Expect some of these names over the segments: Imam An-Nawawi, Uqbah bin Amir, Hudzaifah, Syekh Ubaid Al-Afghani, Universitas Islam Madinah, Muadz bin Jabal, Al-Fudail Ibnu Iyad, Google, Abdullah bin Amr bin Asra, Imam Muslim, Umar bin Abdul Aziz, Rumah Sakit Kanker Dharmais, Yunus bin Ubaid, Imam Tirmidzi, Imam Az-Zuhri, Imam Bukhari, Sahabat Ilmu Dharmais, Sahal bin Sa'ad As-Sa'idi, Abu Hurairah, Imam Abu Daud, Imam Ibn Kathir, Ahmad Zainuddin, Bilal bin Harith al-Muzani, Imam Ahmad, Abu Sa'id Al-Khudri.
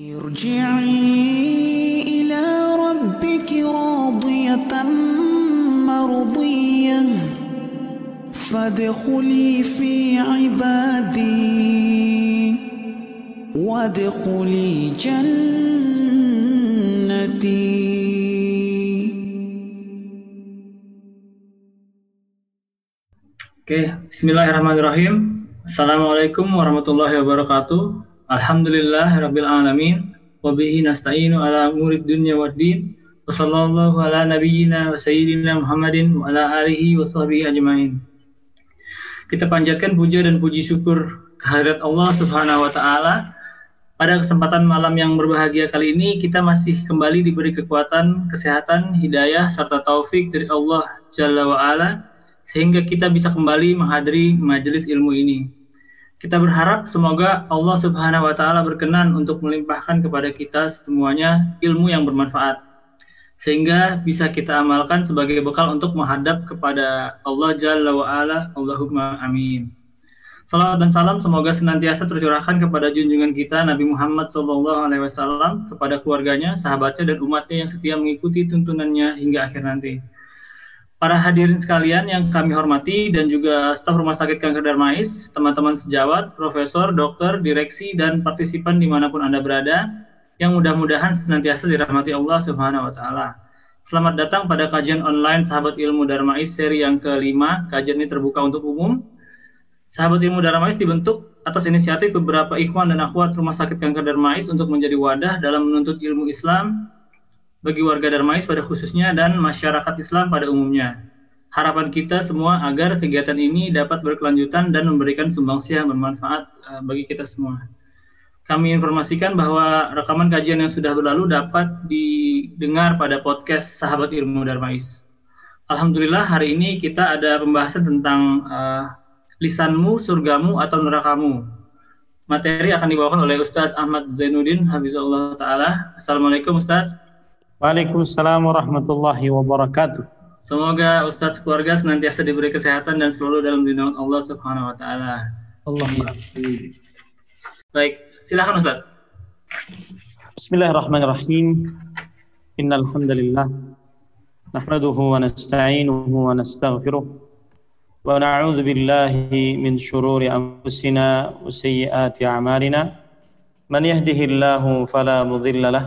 Irji'i ila rabbiki radiyatan mardiyah fadkhuli fi ibadi wadkhuli jannati. Oke, bismillahirrahmanirrahim. Assalamualaikum warahmatullahi wabarakatuh. Alhamdulillahirabbil alamin wa bihi nasta'inu ala umurid dunya waddin. Wassallallahu ala nabiyyina wa sayyidina Muhammadin wa ala alihi washabihi ajmain. Kita panjatkan puja dan puji syukur kehadirat Allah Subhanahu wa taala. Pada kesempatan malam yang berbahagia kali ini kita masih kembali diberi kekuatan, kesehatan, hidayah serta taufik dari Allah Jalla wa Ala, sehingga kita bisa kembali menghadiri majelis ilmu ini. Kita berharap semoga Allah Subhanahu wa taala berkenan untuk melimpahkan kepada kita semuanya ilmu yang bermanfaat, sehingga bisa kita amalkan sebagai bekal untuk menghadap kepada Allah Jalla wa Ala. Allahumma amin. Salawat dan salam semoga senantiasa tercurahkan kepada junjungan kita Nabi Muhammad sallallahu alaihi wasallam, kepada keluarganya, sahabatnya dan umatnya yang setia mengikuti tuntunannya hingga akhir nanti. Para hadirin sekalian yang kami hormati dan juga staf Rumah Sakit Kanker Dharmais, teman-teman sejawat, profesor, dokter, direksi, dan partisipan dimanapun Anda berada, yang mudah-mudahan senantiasa dirahmati Allah Subhanahu wa Ta'ala. Selamat datang pada kajian online Sahabat Ilmu Dharmais seri yang kelima. Kajian ini terbuka untuk umum. Sahabat Ilmu Dharmais dibentuk atas inisiatif beberapa ikhwan dan akhwat Rumah Sakit Kanker Dharmais untuk menjadi wadah dalam menuntut ilmu Islam bagi warga Dharmais pada khususnya dan masyarakat Islam pada umumnya. Harapan kita semua agar kegiatan ini dapat berkelanjutan dan memberikan sumbangsi yang bermanfaat bagi kita semua. Kami informasikan bahwa rekaman kajian yang sudah berlalu dapat didengar pada podcast Sahabat Ilmu Dharmais. Alhamdulillah hari ini kita ada pembahasan tentang lisanmu, surgamu, atau nerakamu. Materi akan dibawakan oleh Ustaz Ahmad Zainuddin Hafizahullah Ta'ala. Assalamualaikum Ustaz. Waalaikumsalam warahmatullahi wabarakatuh. Semoga Ustadz keluarga senantiasa diberi kesehatan dan selalu dalam lindungan Allah Subhanahu wa Ta'ala. Allahumma. Baik, silakan Ustadz. Bismillahirrahmanirrahim. Innal hamdalillah nahmaduhu wa nasta'inuhu wa nastaghfiruh wa na'udzu billahi min syururi anfusina wa sayyiati a'malina. Man yahdihillahu fala mudilla lah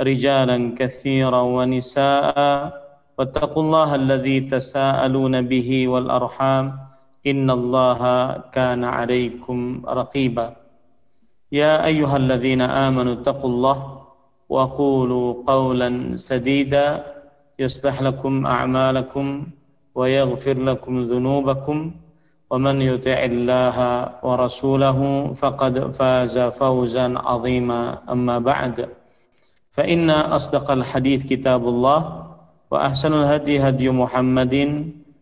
رجالا كثيرا ونساء واتقوا الله الذي تساءلون به والأرحام إن الله كان عليكم رقيبا يا أيها الذين آمنوا اتقوا الله وقولوا قولا سديدا يصلح لكم أعمالكم ويغفر لكم ذنوبكم ومن يطع الله ورسوله فقد فاز فوزا عظيما أما بعد فإن أصدق الحديث كتاب الله وأحسن الهدي هدي محمد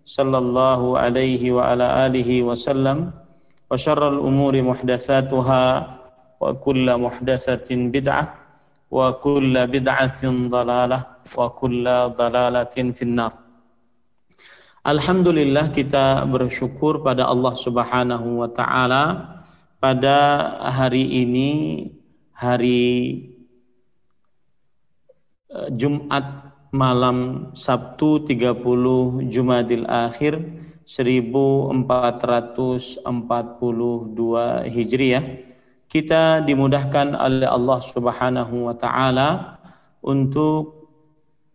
صلى الله عليه وعلى آله وسلم وشر الأمور محدثاتها وكل محدثة بدعة وكل بدعة ضلالة وكل ضلالة في النار. Alhamdulillah, kita bersyukur pada Allah Subhanahu wa Ta'ala pada hari ini, hari Jumat malam Sabtu 30 Jumadil Akhir 1442 Hijriah. Kita dimudahkan oleh Allah Subhanahu wa Ta'ala untuk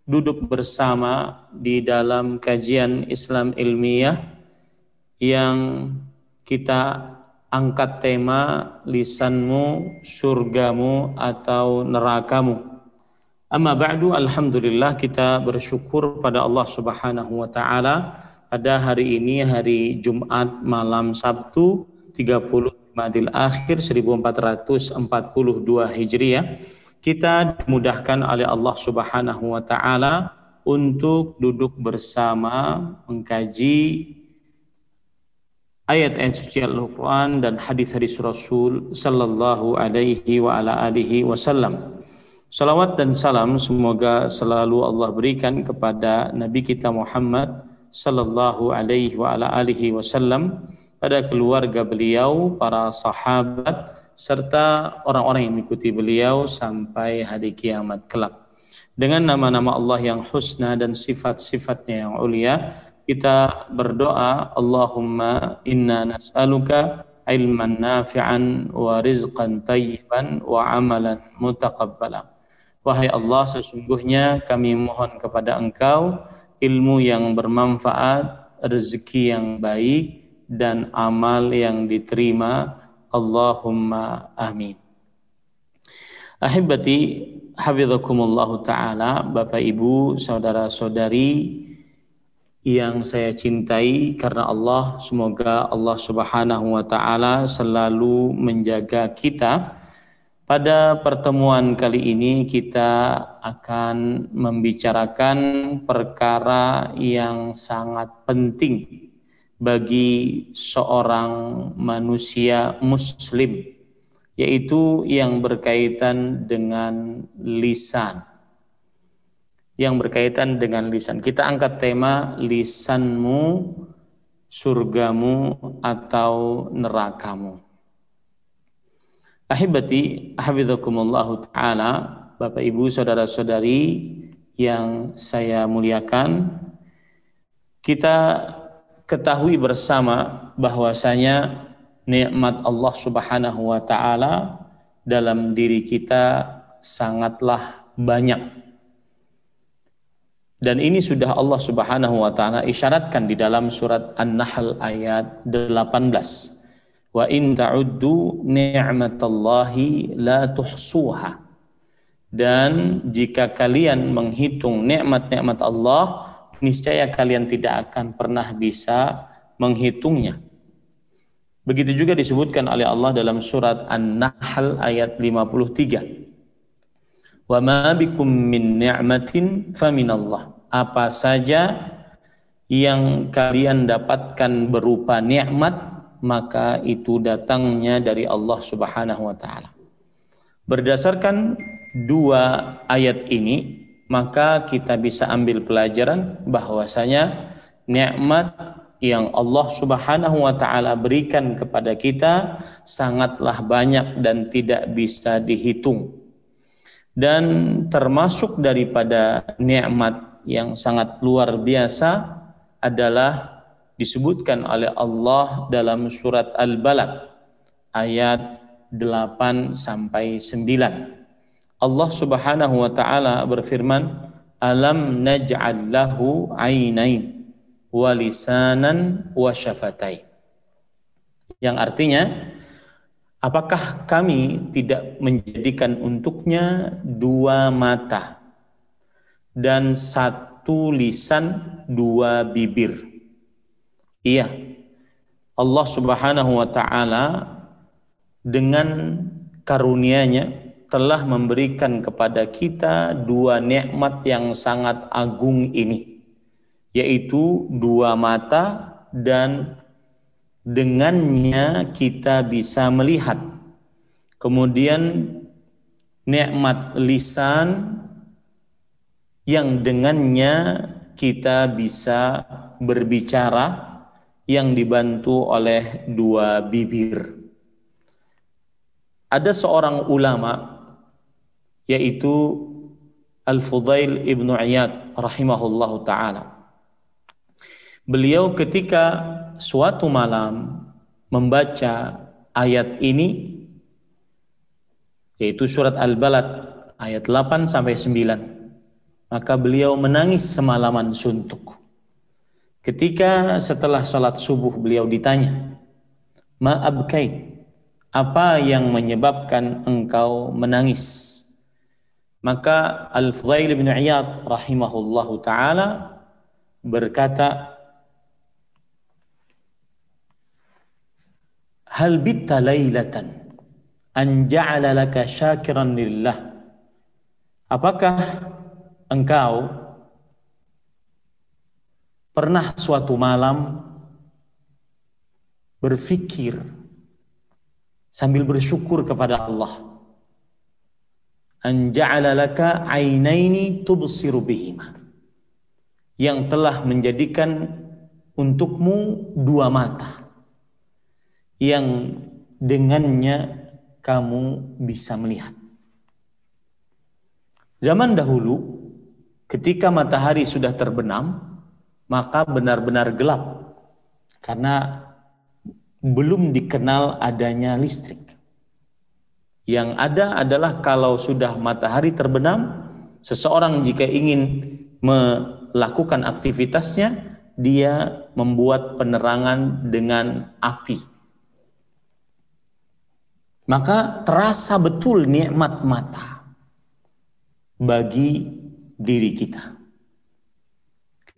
duduk bersama di dalam kajian Islam ilmiah yang kita angkat tema lisanmu, surgamu, atau nerakamu. Amma ba'du, alhamdulillah kita bersyukur pada Allah Subhanahu wa Ta'ala pada hari ini, hari Jumat malam Sabtu 30 Jumadil Akhir 1442 Hijriah, kita dimudahkan oleh Allah Subhanahu wa taala untuk duduk bersama mengkaji ayat-ayat suci Al-Quran dan hadis-hadis Rasul sallallahu alaihi wa ala alihi wasallam. Salawat dan salam semoga selalu Allah berikan kepada Nabi kita Muhammad sallallahu alaihi wa ala alihi wasallam, pada keluarga beliau, para sahabat, serta orang-orang yang mengikuti beliau sampai hari kiamat kelak. Dengan nama-nama Allah yang husna dan sifat-sifatnya yang ulia, kita berdoa, Allahumma inna nas'aluka ilman nafi'an wa rizqan tayyiban wa amalan mutaqabbala. Wahai Allah, sesungguhnya kami mohon kepada Engkau ilmu yang bermanfaat, rezeki yang baik, dan amal yang diterima. Allahumma amin. Ahibati hafizakumullahu ta'ala, Bapak Ibu, saudara-saudari yang saya cintai karena Allah, semoga Allah Subhanahu wa taala selalu menjaga kita. Pada pertemuan kali ini kita akan membicarakan perkara yang sangat penting bagi seorang manusia muslim, yaitu yang berkaitan dengan lisan. Kita angkat tema lisanmu, surgamu atau nerakamu. Ahibati hafizakumullahu ta'ala, Bapak Ibu saudara-saudari yang saya muliakan, kita ketahui bersama bahwasanya nikmat Allah Subhanahu wa taala dalam diri kita sangatlah banyak. Dan ini sudah Allah Subhanahu wa taala isyaratkan di dalam surat An-Nahl ayat 18. Wa in ta'uddu ni'matallahi la tuhsuha. Dan jika kalian menghitung nikmat-nikmat Allah, niscaya kalian tidak akan pernah bisa menghitungnya. Begitu juga disebutkan oleh Allah dalam surat An-Nahl ayat 53. Wa ma bikum min ni'matin faminallah. Apa saja yang kalian dapatkan berupa nikmat, maka itu datangnya dari Allah Subhanahu wa taala. Berdasarkan dua ayat ini, maka kita bisa ambil pelajaran bahwasanya nikmat yang Allah Subhanahu wa taala berikan kepada kita sangatlah banyak dan tidak bisa dihitung. Dan termasuk daripada nikmat yang sangat luar biasa adalah disebutkan oleh Allah dalam surat Al-Balad ayat 8 sampai 9. Allah Subhanahu wa taala berfirman, "Alam naj'al lahu 'ainain wa lisanan wa syafatain." Yang artinya, apakah kami tidak menjadikan untuknya dua mata dan satu lisan, dua bibir? Iya, Allah Subhanahu wa taala dengan karunia-Nya telah memberikan kepada kita dua nikmat yang sangat agung ini, yaitu dua mata, dan dengannya kita bisa melihat. Kemudian nikmat lisan yang dengannya kita bisa berbicara, yang dibantu oleh dua bibir. Ada seorang ulama, yaitu Al-Fudail Ibnu Iyad rahimahullahu ta'ala. Beliau ketika suatu malam membaca ayat ini, yaitu surat Al-Balad ayat 8 sampai 9, maka beliau menangis semalaman suntuk. Ketika setelah salat subuh beliau ditanya, "Ma abkai?" Apa yang menyebabkan engkau menangis? Maka Al-Fudail bin Iyad rahimahullahu taala berkata, hal bitta laylatan an ja'ala laka syakiran lillah. Apakah engkau pernah suatu malam berfikir sambil bersyukur kepada Allah? An ja'ala laka 'ainaini tubsiru bihima, yang telah menjadikan untukmu dua mata yang dengannya kamu bisa melihat. Zaman dahulu ketika matahari sudah terbenam maka benar-benar gelap karena belum dikenal adanya listrik. Yang ada adalah kalau sudah matahari terbenam, seseorang jika ingin melakukan aktivitasnya, dia membuat penerangan dengan api. Maka terasa betul nikmat mata bagi diri kita.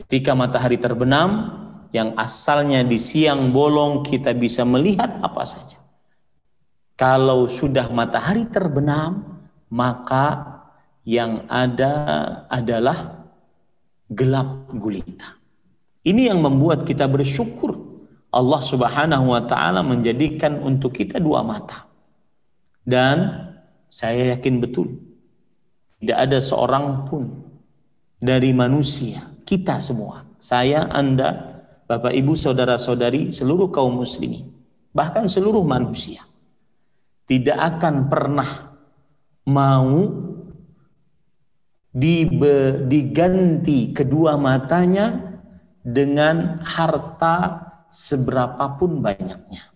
Ketika matahari terbenam, yang asalnya di siang bolong kita bisa melihat apa saja. Kalau sudah matahari terbenam, maka yang ada adalah gelap gulita. Ini yang membuat kita bersyukur. Allah Subhanahu wa ta'ala menjadikan untuk kita dua mata. Dan saya yakin betul, tidak ada seorang pun dari manusia, kita semua, saya, Anda, Bapak, Ibu, Saudara-saudari, seluruh kaum muslimin, bahkan seluruh manusia, tidak akan pernah mau diganti kedua matanya dengan harta seberapapun banyaknya.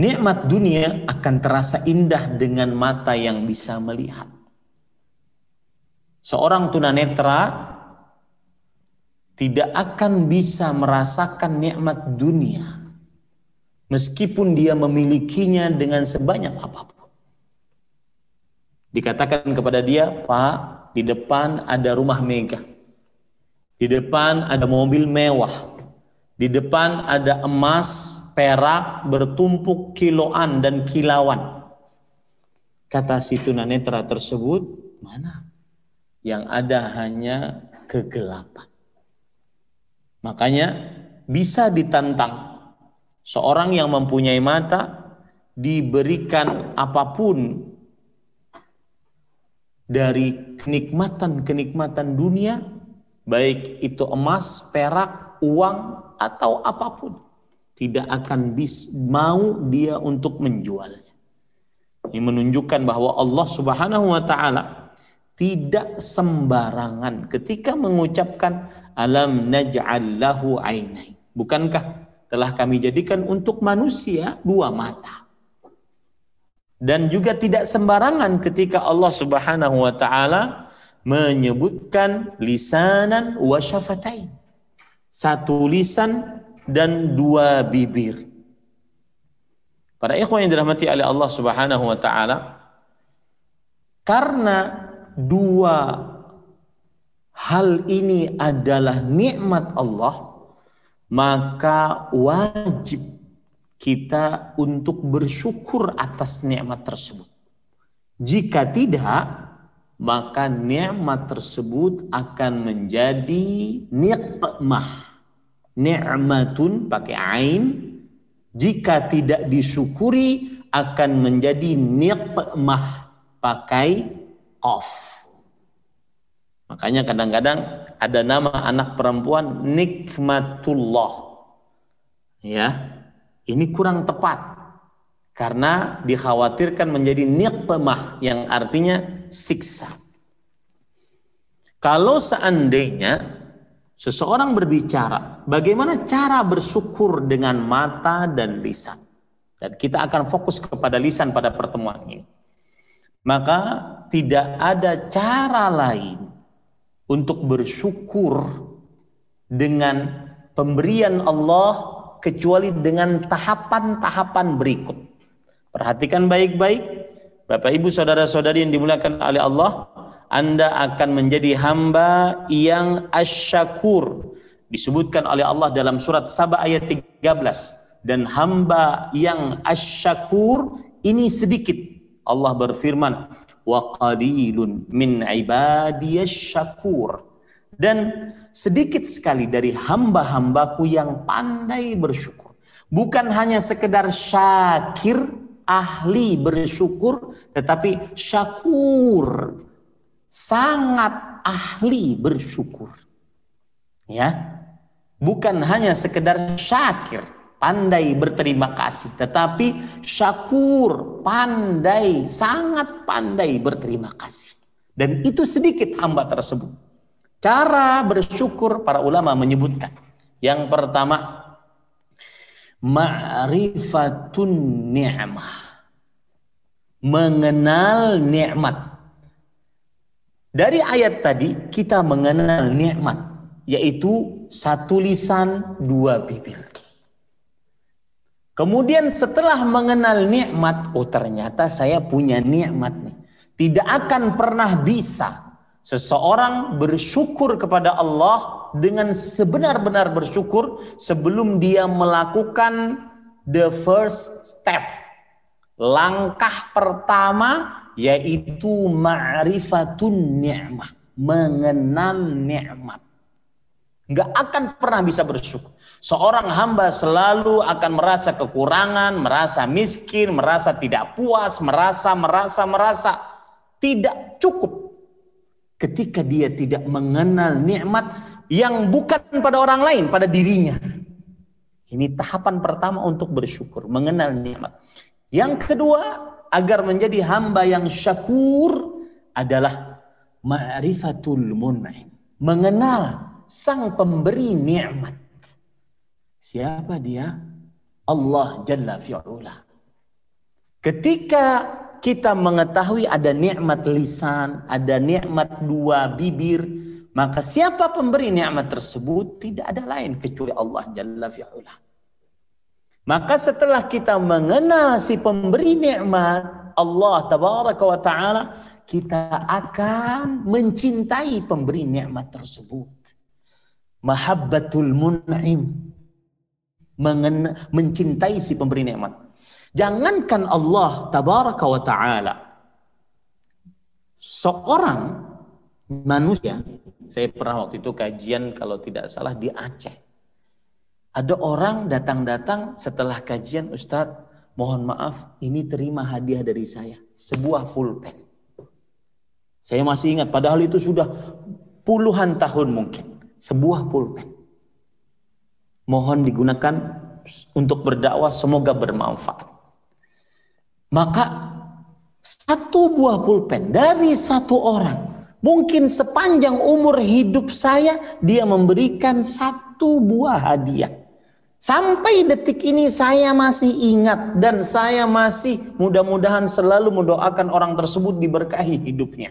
Nikmat dunia akan terasa indah dengan mata yang bisa melihat. Seorang tunanetra tidak akan bisa merasakan nikmat dunia meskipun dia memilikinya dengan sebanyak apapun. Dikatakan kepada dia, Pak, di depan ada rumah mega, di depan ada mobil mewah, di depan ada emas, perak, bertumpuk kiloan dan kilauan. Kata si tunanetra tersebut, mana? Yang ada hanya kegelapan. Makanya bisa ditantang. Seorang yang mempunyai mata diberikan apapun dari kenikmatan-kenikmatan dunia, baik itu emas, perak, uang, atau apapun. Tidak akan mau dia untuk menjualnya. Ini menunjukkan bahwa Allah Subhanahu wa ta'ala tidak sembarangan ketika mengucapkan alam naj'al lahu 'ainain. Bukankah telah kami jadikan untuk manusia dua mata? Dan juga tidak sembarangan ketika Allah Subhanahu wa ta'ala menyebutkan lisanan wa syafatain, satu lisan dan dua bibir. Para ikhwan yang dirahmati oleh Allah Subhanahu wa ta'ala, karena dua hal ini adalah nikmat Allah, maka wajib kita untuk bersyukur atas nikmat tersebut. Jika tidak, maka nikmat tersebut akan menjadi ni'mah. Ni'matun pakai ain. Jika tidak disyukuri, akan menjadi ni'mah pakai qaf. Makanya kadang-kadang ada nama anak perempuan Nikmatullah. Ya, ini kurang tepat karena dikhawatirkan menjadi nikmah yang artinya siksa. Kalau seandainya seseorang berbicara, bagaimana cara bersyukur dengan mata dan lisan? Dan kita akan fokus kepada lisan pada pertemuan ini. Maka tidak ada cara lain untuk bersyukur dengan pemberian Allah kecuali dengan tahapan-tahapan berikut. Perhatikan baik-baik, Bapak, Ibu, Saudara-saudari yang dimuliakan oleh Allah. Anda akan menjadi hamba yang asyakur, disebutkan oleh Allah dalam surat Saba ayat 13, dan hamba yang asyakur ini sedikit. Allah berfirman, wa qalilun min ibadiyasy syakur, dan sedikit sekali dari hamba-hambaku yang pandai bersyukur. Bukan hanya sekedar syakir, ahli bersyukur, tetapi syakur, sangat ahli bersyukur. Ya, bukan hanya sekedar syakir, pandai berterima kasih, tetapi syakur, pandai, sangat pandai berterima kasih. Dan itu sedikit hamba tersebut. Cara bersyukur para ulama menyebutkan, yang pertama, ma'rifatun ni'mah, mengenal nikmat. Dari ayat tadi kita mengenal nikmat, yaitu satu lisan, dua bibir. Kemudian setelah mengenal nikmat, oh ternyata saya punya nikmat nih. Tidak akan pernah bisa seseorang bersyukur kepada Allah dengan sebenar-benar bersyukur sebelum dia melakukan the first step. Langkah pertama yaitu ma'rifatun ni'mah, mengenal nikmat. Nggak akan pernah bisa bersyukur. Seorang hamba selalu akan merasa kekurangan, merasa miskin, merasa tidak puas, merasa tidak cukup. Ketika dia tidak mengenal nikmat yang bukan pada orang lain, pada dirinya. Ini tahapan pertama untuk bersyukur, mengenal nikmat. Yang kedua, agar menjadi hamba yang syakur adalah ma'rifatul mun'im, mengenal sang pemberi nikmat. Siapa dia? Allah Jalla fi'ala. Ketika kita mengetahui ada nikmat lisan, ada nikmat dua bibir, maka siapa pemberi nikmat tersebut? Tidak ada lain kecuali Allah Jalla fi'ala. Maka setelah kita mengenal si pemberi nikmat, Allah Tabaraka wa Ta'ala, kita akan mencintai pemberi nikmat tersebut. Mahabbatul mun'im, mencintai si pemberi nikmat. Jangankan Allah Tabaraka wa Ta'ala, seorang manusia, saya pernah waktu itu kajian kalau tidak salah di Aceh, ada orang datang-datang setelah kajian, Ustadz mohon maaf, ini terima hadiah dari saya, sebuah pulpen. Saya masih ingat, padahal itu sudah puluhan tahun mungkin. Sebuah pulpen. Mohon digunakan untuk berdakwah, semoga bermanfaat. Maka satu buah pulpen dari satu orang. Mungkin sepanjang umur hidup saya dia memberikan satu buah hadiah. Sampai detik ini saya masih ingat dan saya masih mudah-mudahan selalu mendoakan orang tersebut diberkahi hidupnya.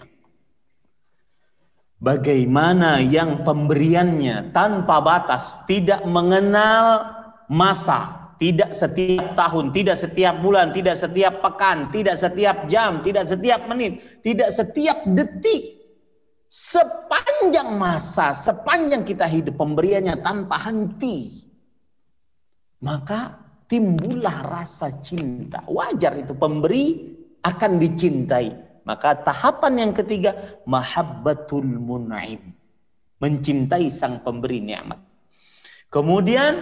Bagaimana yang pemberiannya tanpa batas, tidak mengenal masa, tidak setiap tahun, tidak setiap bulan, tidak setiap pekan, tidak setiap jam, tidak setiap menit, tidak setiap detik. Sepanjang masa, sepanjang kita hidup pemberiannya tanpa henti. Maka timbullah rasa cinta. Wajar itu pemberi akan dicintai. Maka tahapan yang ketiga, mahabbatul mun'im, mencintai sang pemberi nikmat. Kemudian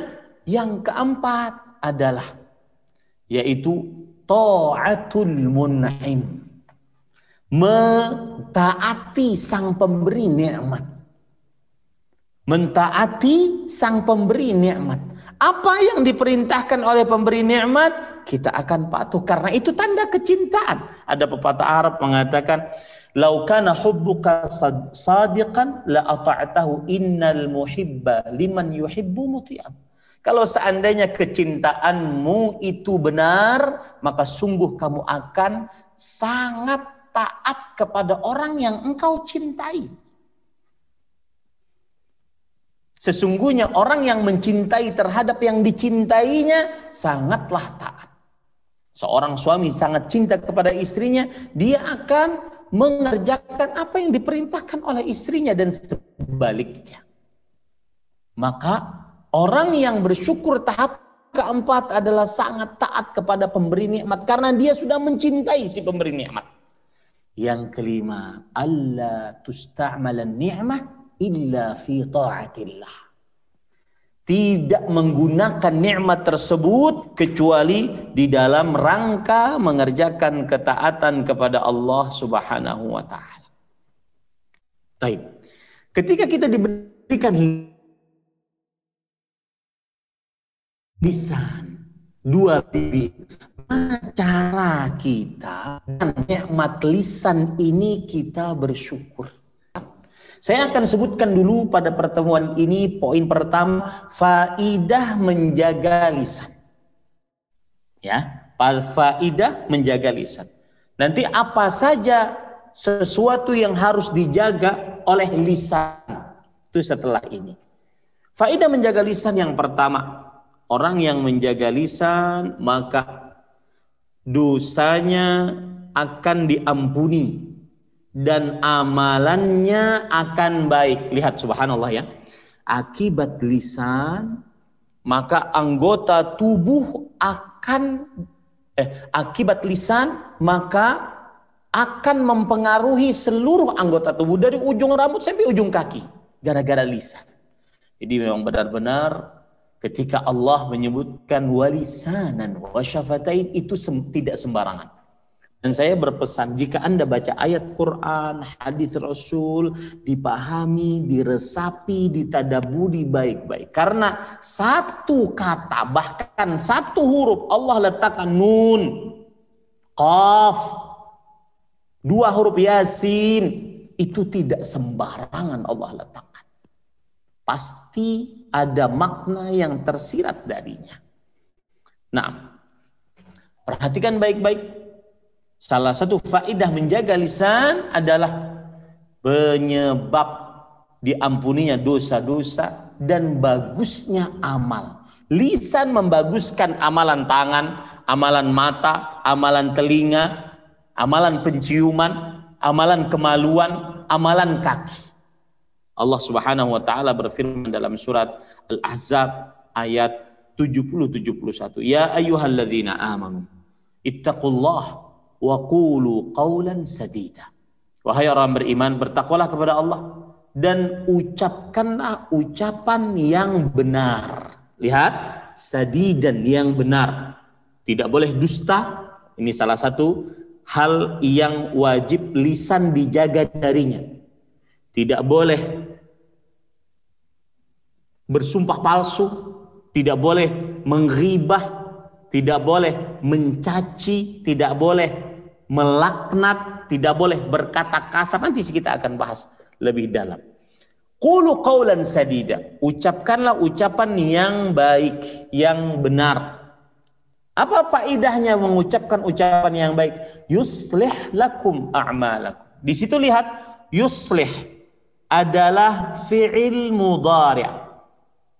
yang keempat adalah yaitu ta'atul mun'im, mentaati sang pemberi nikmat. Mentaati sang pemberi nikmat. Apa yang diperintahkan oleh pemberi nikmat, kita akan patuh. Karena itu tanda kecintaan. Ada pepatah Arab mengatakan, "Lau kana hubbuka sadiqan la ata'tahu, innal muhibba liman yuhibbu muti'am." Kalau seandainya kecintaanmu itu benar, maka sungguh kamu akan sangat taat kepada orang yang engkau cintai. Sesungguhnya orang yang mencintai terhadap yang dicintainya sangatlah taat. Seorang suami sangat cinta kepada istrinya, dia akan mengerjakan apa yang diperintahkan oleh istrinya dan sebaliknya. Maka orang yang bersyukur tahap keempat adalah sangat taat kepada pemberi nikmat karena dia sudah mencintai si pemberi nikmat. Yang kelima, alla tusta'malan ni'mah illa fi ta'atillah. Tidak menggunakan nikmat tersebut kecuali di dalam rangka mengerjakan ketaatan kepada Allah Subhanahu wa taala. Baik. Ketika kita diberikan lisan, dua bibir, cara kita dan nikmat lisan ini kita bersyukur. Saya akan sebutkan dulu pada pertemuan ini poin pertama, faidah menjaga lisan. Ya, faidah menjaga lisan. Nanti apa saja sesuatu yang harus dijaga oleh lisan itu setelah ini. Faidah menjaga lisan yang pertama, orang yang menjaga lisan maka dosanya akan diampuni dan amalannya akan baik. Lihat, subhanallah ya. Akibat lisan, maka anggota tubuh akan akibat lisan maka akan mempengaruhi seluruh anggota tubuh dari ujung rambut sampai ujung kaki gara-gara lisan. Jadi memang benar-benar ketika Allah menyebutkan walisanan wa syafatain itu tidak sembarangan. Dan saya berpesan, jika Anda baca ayat Quran, hadis Rasul, dipahami, diresapi, ditadaburi baik-baik. Karena satu kata, bahkan satu huruf, Allah letakkan nun, qaf, dua huruf yasin, itu tidak sembarangan Allah letakkan. Pasti ada makna yang tersirat darinya. Nah, perhatikan baik-baik. Salah satu faidah menjaga lisan adalah penyebab diampuninya dosa-dosa dan bagusnya amal. Lisan membaguskan amalan tangan, amalan mata, amalan telinga, amalan penciuman, amalan kemaluan, amalan kaki. Allah Subhanahu wa taala berfirman dalam surat Al-Ahzab ayat 70-71. Ya ayyuhalladzina amanu ittaqullaha wa qulu qawlan sadida. Wahai orang beriman, bertakwalah kepada Allah dan ucapkanlah ucapan yang benar. Lihat, sadidan, yang benar. Tidak boleh dusta. Ini salah satu hal yang wajib lisan dijaga darinya. Tidak boleh bersumpah palsu, tidak boleh menggibah, tidak boleh mencaci, tidak boleh melaknat, tidak boleh berkata kasar. Nanti kita akan bahas lebih dalam. Qulu qawlan sadida. Ucapkanlah ucapan yang baik, yang benar. Apa faidahnya mengucapkan ucapan yang baik? Yuslih lakum a'malakum. Di situ lihat, yuslih adalah fi'il mudhari',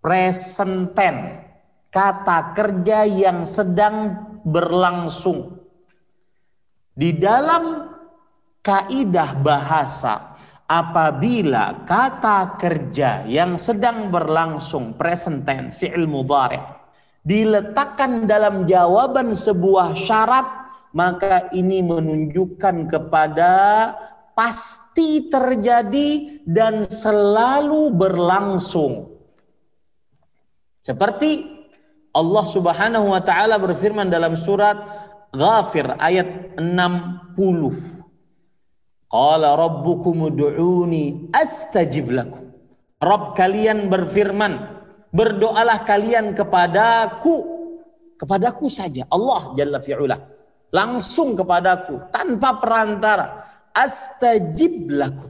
present tense, kata kerja yang sedang berlangsung. Di dalam kaidah bahasa, apabila kata kerja yang sedang berlangsung present tense fi'il mudhari' diletakkan dalam jawaban sebuah syarat, maka ini menunjukkan kepada pasti terjadi dan selalu berlangsung. Seperti Allah Subhanahu wa taala berfirman dalam surat Ghafir ayat 60. Qala rabbukum ud'uni astajib lakum. Rabb kalian berfirman, berdoalah kalian kepadaku saja. Allah Jalla fi'ula, langsung kepadaku tanpa perantara. Astajib lakum,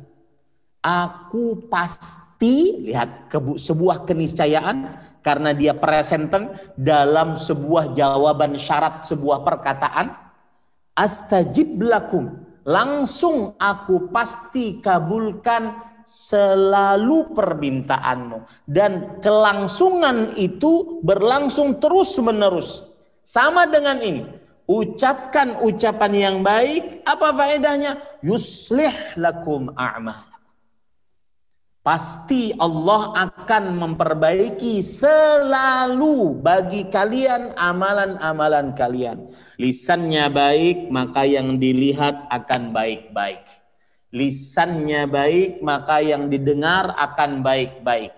aku pasti, lihat, sebuah keniscayaan karena dia present tense dalam sebuah jawaban syarat sebuah perkataan. Astajib lakum, langsung aku pasti kabulkan selalu permintaanmu, dan kelangsungan itu berlangsung terus menerus. Sama dengan ini, ucapkan ucapan yang baik. Apa faedahnya? Yuslih lakum a'mal, pasti Allah akan memperbaiki selalu bagi kalian amalan-amalan kalian. Lisannya baik, maka yang dilihat akan baik-baik. Lisannya baik, maka yang didengar akan baik-baik.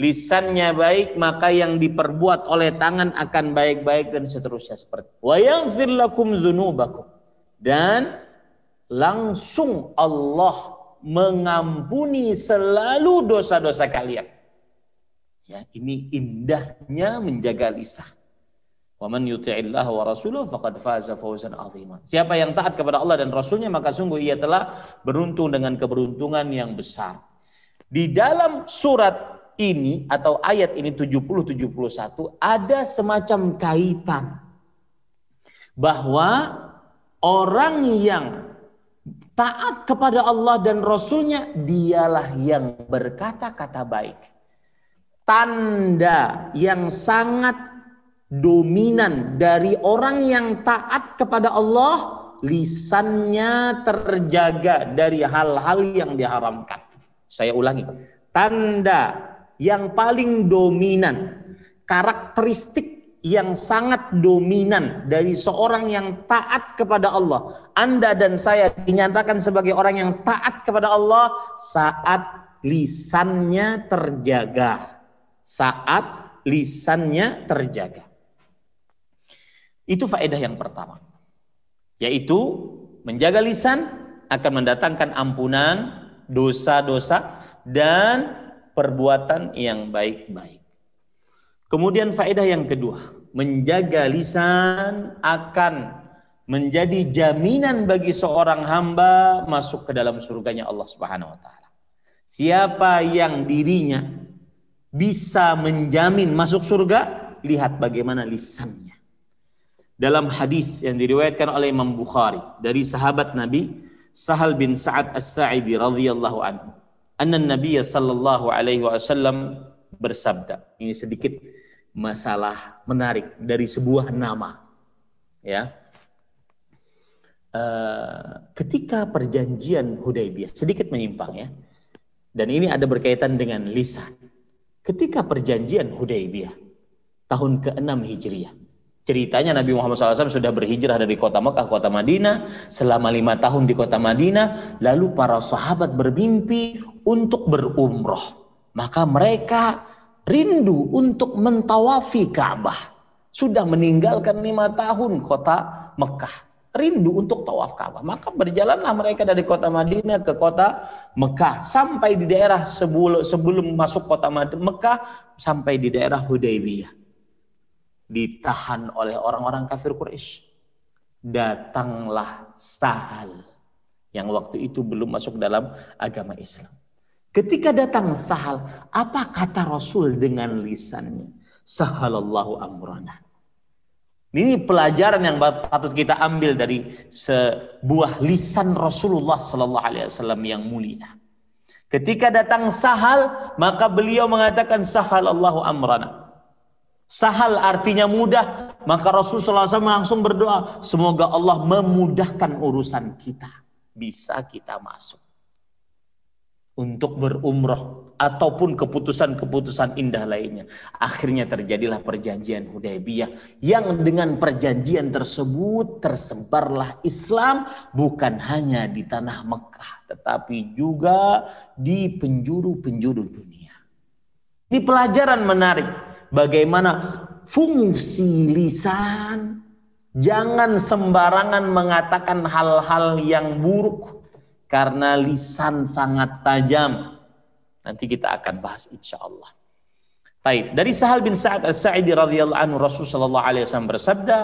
Lisannya baik, maka yang diperbuat oleh tangan akan baik-baik, dan seterusnya seperti. Wa yaghfir lakum dzunubakum. Dan langsung Allah mengampuni selalu dosa-dosa kalian. Ya, ini indahnya menjaga lisan. Wa man yuti'illah wa rasuluhu faqad faza fawzan 'azima. Siapa yang taat kepada Allah dan Rasulnya, maka sungguh ia telah beruntung dengan keberuntungan yang besar. Di dalam surat ini atau ayat ini 70-71 ada semacam kaitan bahwa orang yang taat kepada Allah dan Rasulnya, dialah yang berkata-kata baik. Tanda yang sangat dominan dari orang yang taat kepada Allah, lisannya terjaga dari hal-hal yang diharamkan. Saya ulangi. Tanda yang paling dominan, karakteristik yang sangat dominan dari seorang yang taat kepada Allah. Anda dan saya dinyatakan sebagai orang yang taat kepada Allah saat lisannya terjaga. Saat lisannya terjaga. Itu faedah yang pertama. Yaitu menjaga lisan akan mendatangkan ampunan dosa-dosa dan perbuatan yang baik-baik. Kemudian faedah yang kedua, menjaga lisan akan menjadi jaminan bagi seorang hamba masuk ke dalam surganya Allah Subhanahu wa taala. Siapa yang dirinya bisa menjamin masuk surga, lihat bagaimana lisannya. Dalam hadis yang diriwayatkan oleh Imam Bukhari dari sahabat Nabi Sahal bin Sa'ad As-Sa'idi radhiyallahu anhu, anna Nabiy sallallahu alaihi wasallam bersabda. Ini sedikit masalah menarik dari sebuah nama, ya. Ketika perjanjian Hudaibiyah, sedikit menyimpang ya, dan ini ada berkaitan dengan lisan. Ketika perjanjian Hudaibiyah tahun ke-6 Hijriah, ceritanya Nabi Muhammad SAW sudah berhijrah dari kota Mekah, kota Madinah, selama 5 tahun di kota Madinah. Lalu para sahabat bermimpi untuk berumrah, maka mereka rindu untuk mentawafi Ka'bah. Sudah meninggalkan 5 tahun kota Mekah, rindu untuk tawaf Ka'bah. Maka berjalanlah mereka dari kota Madinah ke kota Mekah, sampai di daerah sebelum masuk kota Mekah, sampai di daerah Hudaibiyah. Ditahan oleh orang-orang kafir Quraisy. Datanglah Sahal yang waktu itu belum masuk dalam agama Islam. Ketika datang Sahal, apa kata Rasul dengan lisannya? Sahalallahu amrana. Ini pelajaran yang patut kita ambil dari sebuah lisan Rasulullah sallallahu alaihi wasallam yang mulia. Ketika datang Sahal, maka beliau mengatakan sahalallahu amrana. Sahal artinya mudah, maka Rasul sallallahu alaihi wasallam langsung berdoa, semoga Allah memudahkan urusan kita, bisa kita masuk untuk berumrah ataupun keputusan-keputusan indah lainnya. Akhirnya terjadilah perjanjian Hudaibiyah, yang dengan perjanjian tersebut tersebarlah Islam bukan hanya di tanah Mekah, tetapi juga di penjuru-penjuru dunia. Ini pelajaran menarik, bagaimana fungsi lisan. Jangan sembarangan mengatakan hal-hal yang buruk, karena lisan sangat tajam. Nanti kita akan bahas insyaallah. Baik, dari Sahal bin Sa'ad As-Sa'idi radhiyallahu anhu, Rasulullah sallallahu alaihi wasallam bersabda,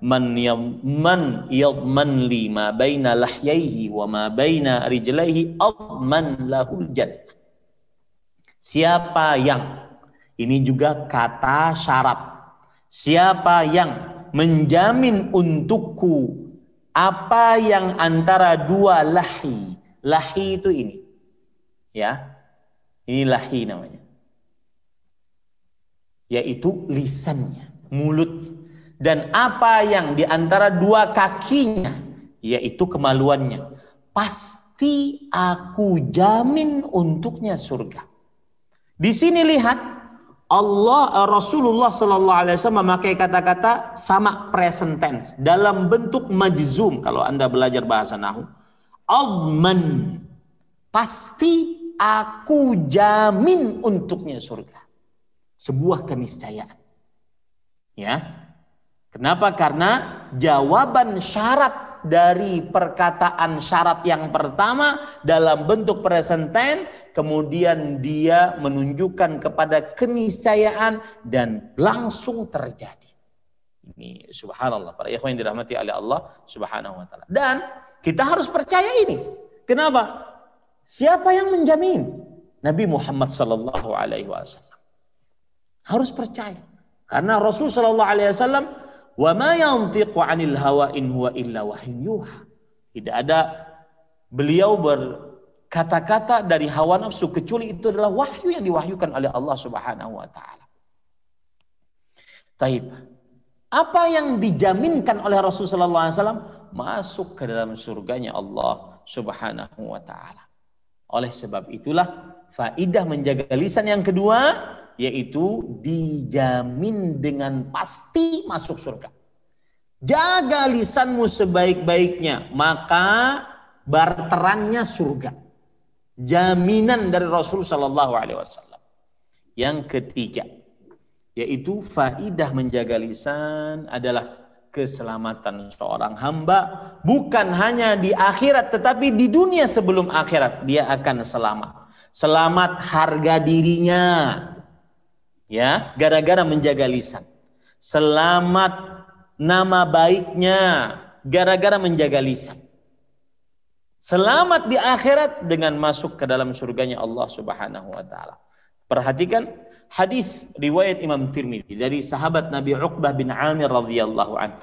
"Man yadman li ma baina lahyaihi wa ma baina rijlaihi adman lahul jannah." Siapa yang, ini juga kata syarat, siapa yang menjamin untukku apa yang antara dua lahi. Lahi itu ini. Ya. Ini lahi namanya. Yaitu lisannya, mulutnya. Dan apa yang di antara dua kakinya, yaitu kemaluannya, pasti aku jamin untuknya surga. Di sini lihat Rasulullah Sallallahu Alaihi Wasallam memakai kata-kata sama present tense dalam bentuk majzum. Kalau Anda belajar bahasa Nahu, adman, pasti aku jamin untuknya surga, sebuah keniscayaan. Ya, kenapa? Karena jawaban syarat dari perkataan syarat yang pertama dalam bentuk present tense, kemudian dia menunjukkan kepada keniscayaan dan langsung terjadi. Ini subhanallah, para ikhwan yang dirahmati oleh Allah Subhanahu wa taala. Dan kita harus percaya ini. Kenapa? Siapa yang menjamin? Nabi Muhammad sallallahu alaihi wasallam. Harus percaya. Karena Rasul sallallahu alaihi wasallam, wa ma yantiqu 'anil hawa in huwa illa wahyun yuha. Tidak ada beliau berkata-kata dari hawa nafsu kecuali itu adalah wahyu yang diwahyukan oleh Allah Subhanahu wa taala. Taib. Apa yang dijaminkan oleh Rasul sallallahu alaihi wasallam masuk ke dalam surganya Allah Subhanahu wa taala. Oleh sebab itulah faidah menjaga lisan yang kedua, yaitu dijamin dengan pasti masuk surga. Jaga lisanmu sebaik-baiknya, maka barterannya surga. Jaminan dari Rasul sallallahu alaihi wasallam. Yang ketiga, yaitu faidah menjaga lisan adalah keselamatan seorang hamba bukan hanya di akhirat, tetapi di dunia sebelum akhirat dia akan selamat. Selamat harga dirinya. Ya, gara-gara menjaga lisan. Selamat nama baiknya, gara-gara menjaga lisan. Selamat di akhirat dengan masuk ke dalam surganya Allah Subhanahu wa taala. Perhatikan hadis riwayat Imam Tirmidzi dari sahabat Nabi Uqbah bin Amir radhiyallahu an.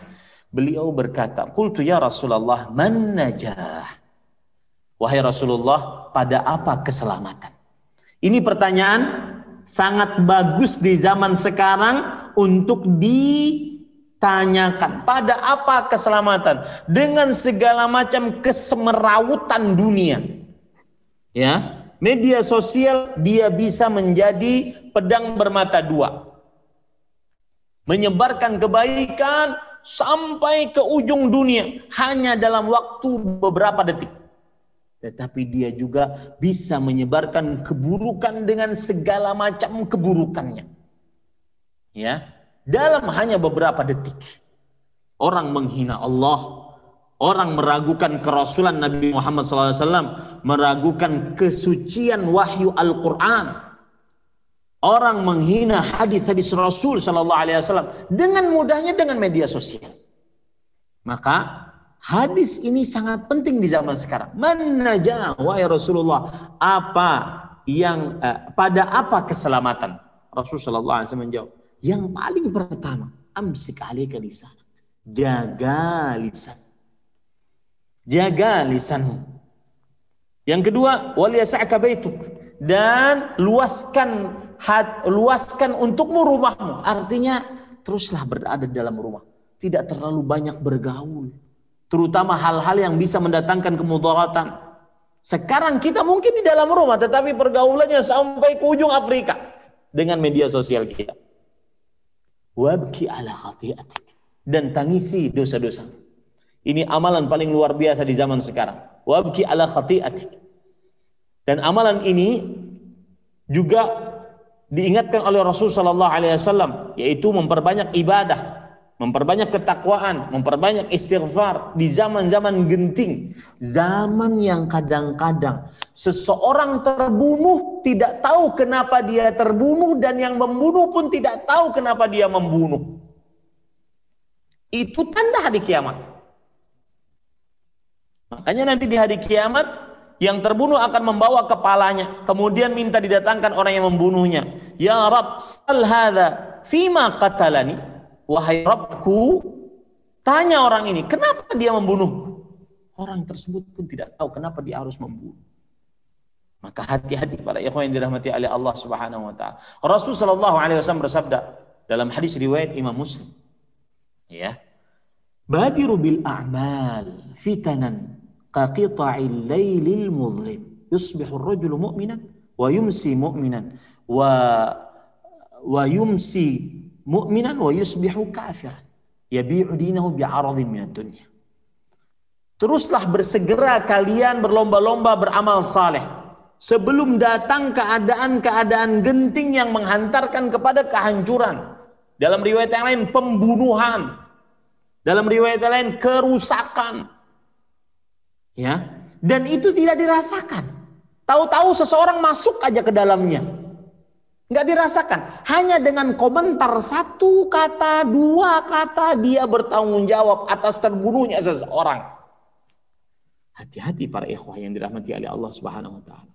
Beliau berkata, "Qultu ya Rasulullah, man najah?" Wahai Rasulullah, pada apa keselamatan? Ini pertanyaan sangat bagus di zaman sekarang untuk ditanyakan. Pada apa keselamatan? Dengan segala macam kesemerawutan dunia. Ya, media sosial dia bisa menjadi pedang bermata dua. Menyebarkan kebaikan sampai ke ujung dunia hanya dalam waktu beberapa detik. Tetapi dia juga bisa menyebarkan keburukan dengan segala macam keburukannya. Ya, dalam hanya beberapa detik. Orang menghina Allah, orang meragukan kerasulan Nabi Muhammad SAW, meragukan kesucian wahyu Al-Qur'an. Orang menghina hadis-hadis Rasul SAW dengan mudahnya dengan media sosial. Maka hadis ini sangat penting di zaman sekarang. Man najah, wahai Rasulullah, pada apa keselamatan? Rasulullah SAW menjawab, yang paling pertama, amsik alaika lisan. Jaga lisan. Jaga lisanmu. Yang kedua, waliyasa'ka baituk, dan luaskan untukmu rumahmu. Artinya teruslah berada dalam rumah, tidak terlalu banyak bergaul. Terutama hal-hal yang bisa mendatangkan kemudaratan. Sekarang kita mungkin di dalam rumah, tetapi pergaulannya sampai ke ujung Afrika dengan media sosial kita. Wabki ala khati'atik, dan tangisi dosa-dosa. Ini amalan paling luar biasa di zaman sekarang. Wabki ala khati'atik. Dan amalan ini juga diingatkan oleh Rasul sallallahu alaihi wasallam, yaitu memperbanyak ibadah, memperbanyak ketakwaan, memperbanyak istighfar di zaman-zaman genting. Zaman yang kadang-kadang seseorang terbunuh tidak tahu kenapa dia terbunuh dan yang membunuh pun tidak tahu kenapa dia membunuh. Itu tanda hari kiamat. Makanya nanti di hari kiamat yang terbunuh akan membawa kepalanya. Kemudian minta didatangkan orang yang membunuhnya. Ya Rabb, sal hadza fima qatalani. Wahai Rabbku, tanya orang ini, kenapa dia membunuhku? Orang tersebut pun tidak tahu kenapa dia harus membunuh. Maka hati-hati para ikhwan yang dirahmati oleh Allah Subhanahu wa taala. Rasul sallallahu alaihi wasallam bersabda dalam hadis riwayat Imam Muslim. Ya. Badiru bil a'mal fitanan ka qita'il lailil mudhlim. Yusbihu ar-rajulu mu'minan wa yumsi mu'minan. wa yumsi mu'minan wa yusbihu kafiran yabi'u dinahu bi'aradin minad dunya. Teruslah bersegera kalian berlomba-lomba beramal saleh sebelum datang keadaan-keadaan genting yang menghantarkan kepada kehancuran. Dalam riwayat yang lain pembunuhan, dalam riwayat yang lain kerusakan. Ya, dan itu tidak dirasakan. Tahu-tahu seseorang masuk aja ke dalamnya. Enggak dirasakan. Hanya dengan komentar satu kata, dua kata dia bertanggung jawab atas terbunuhnya seseorang. Hati-hati para ikhwah yang dirahmati oleh Allah Subhanahu wa taala.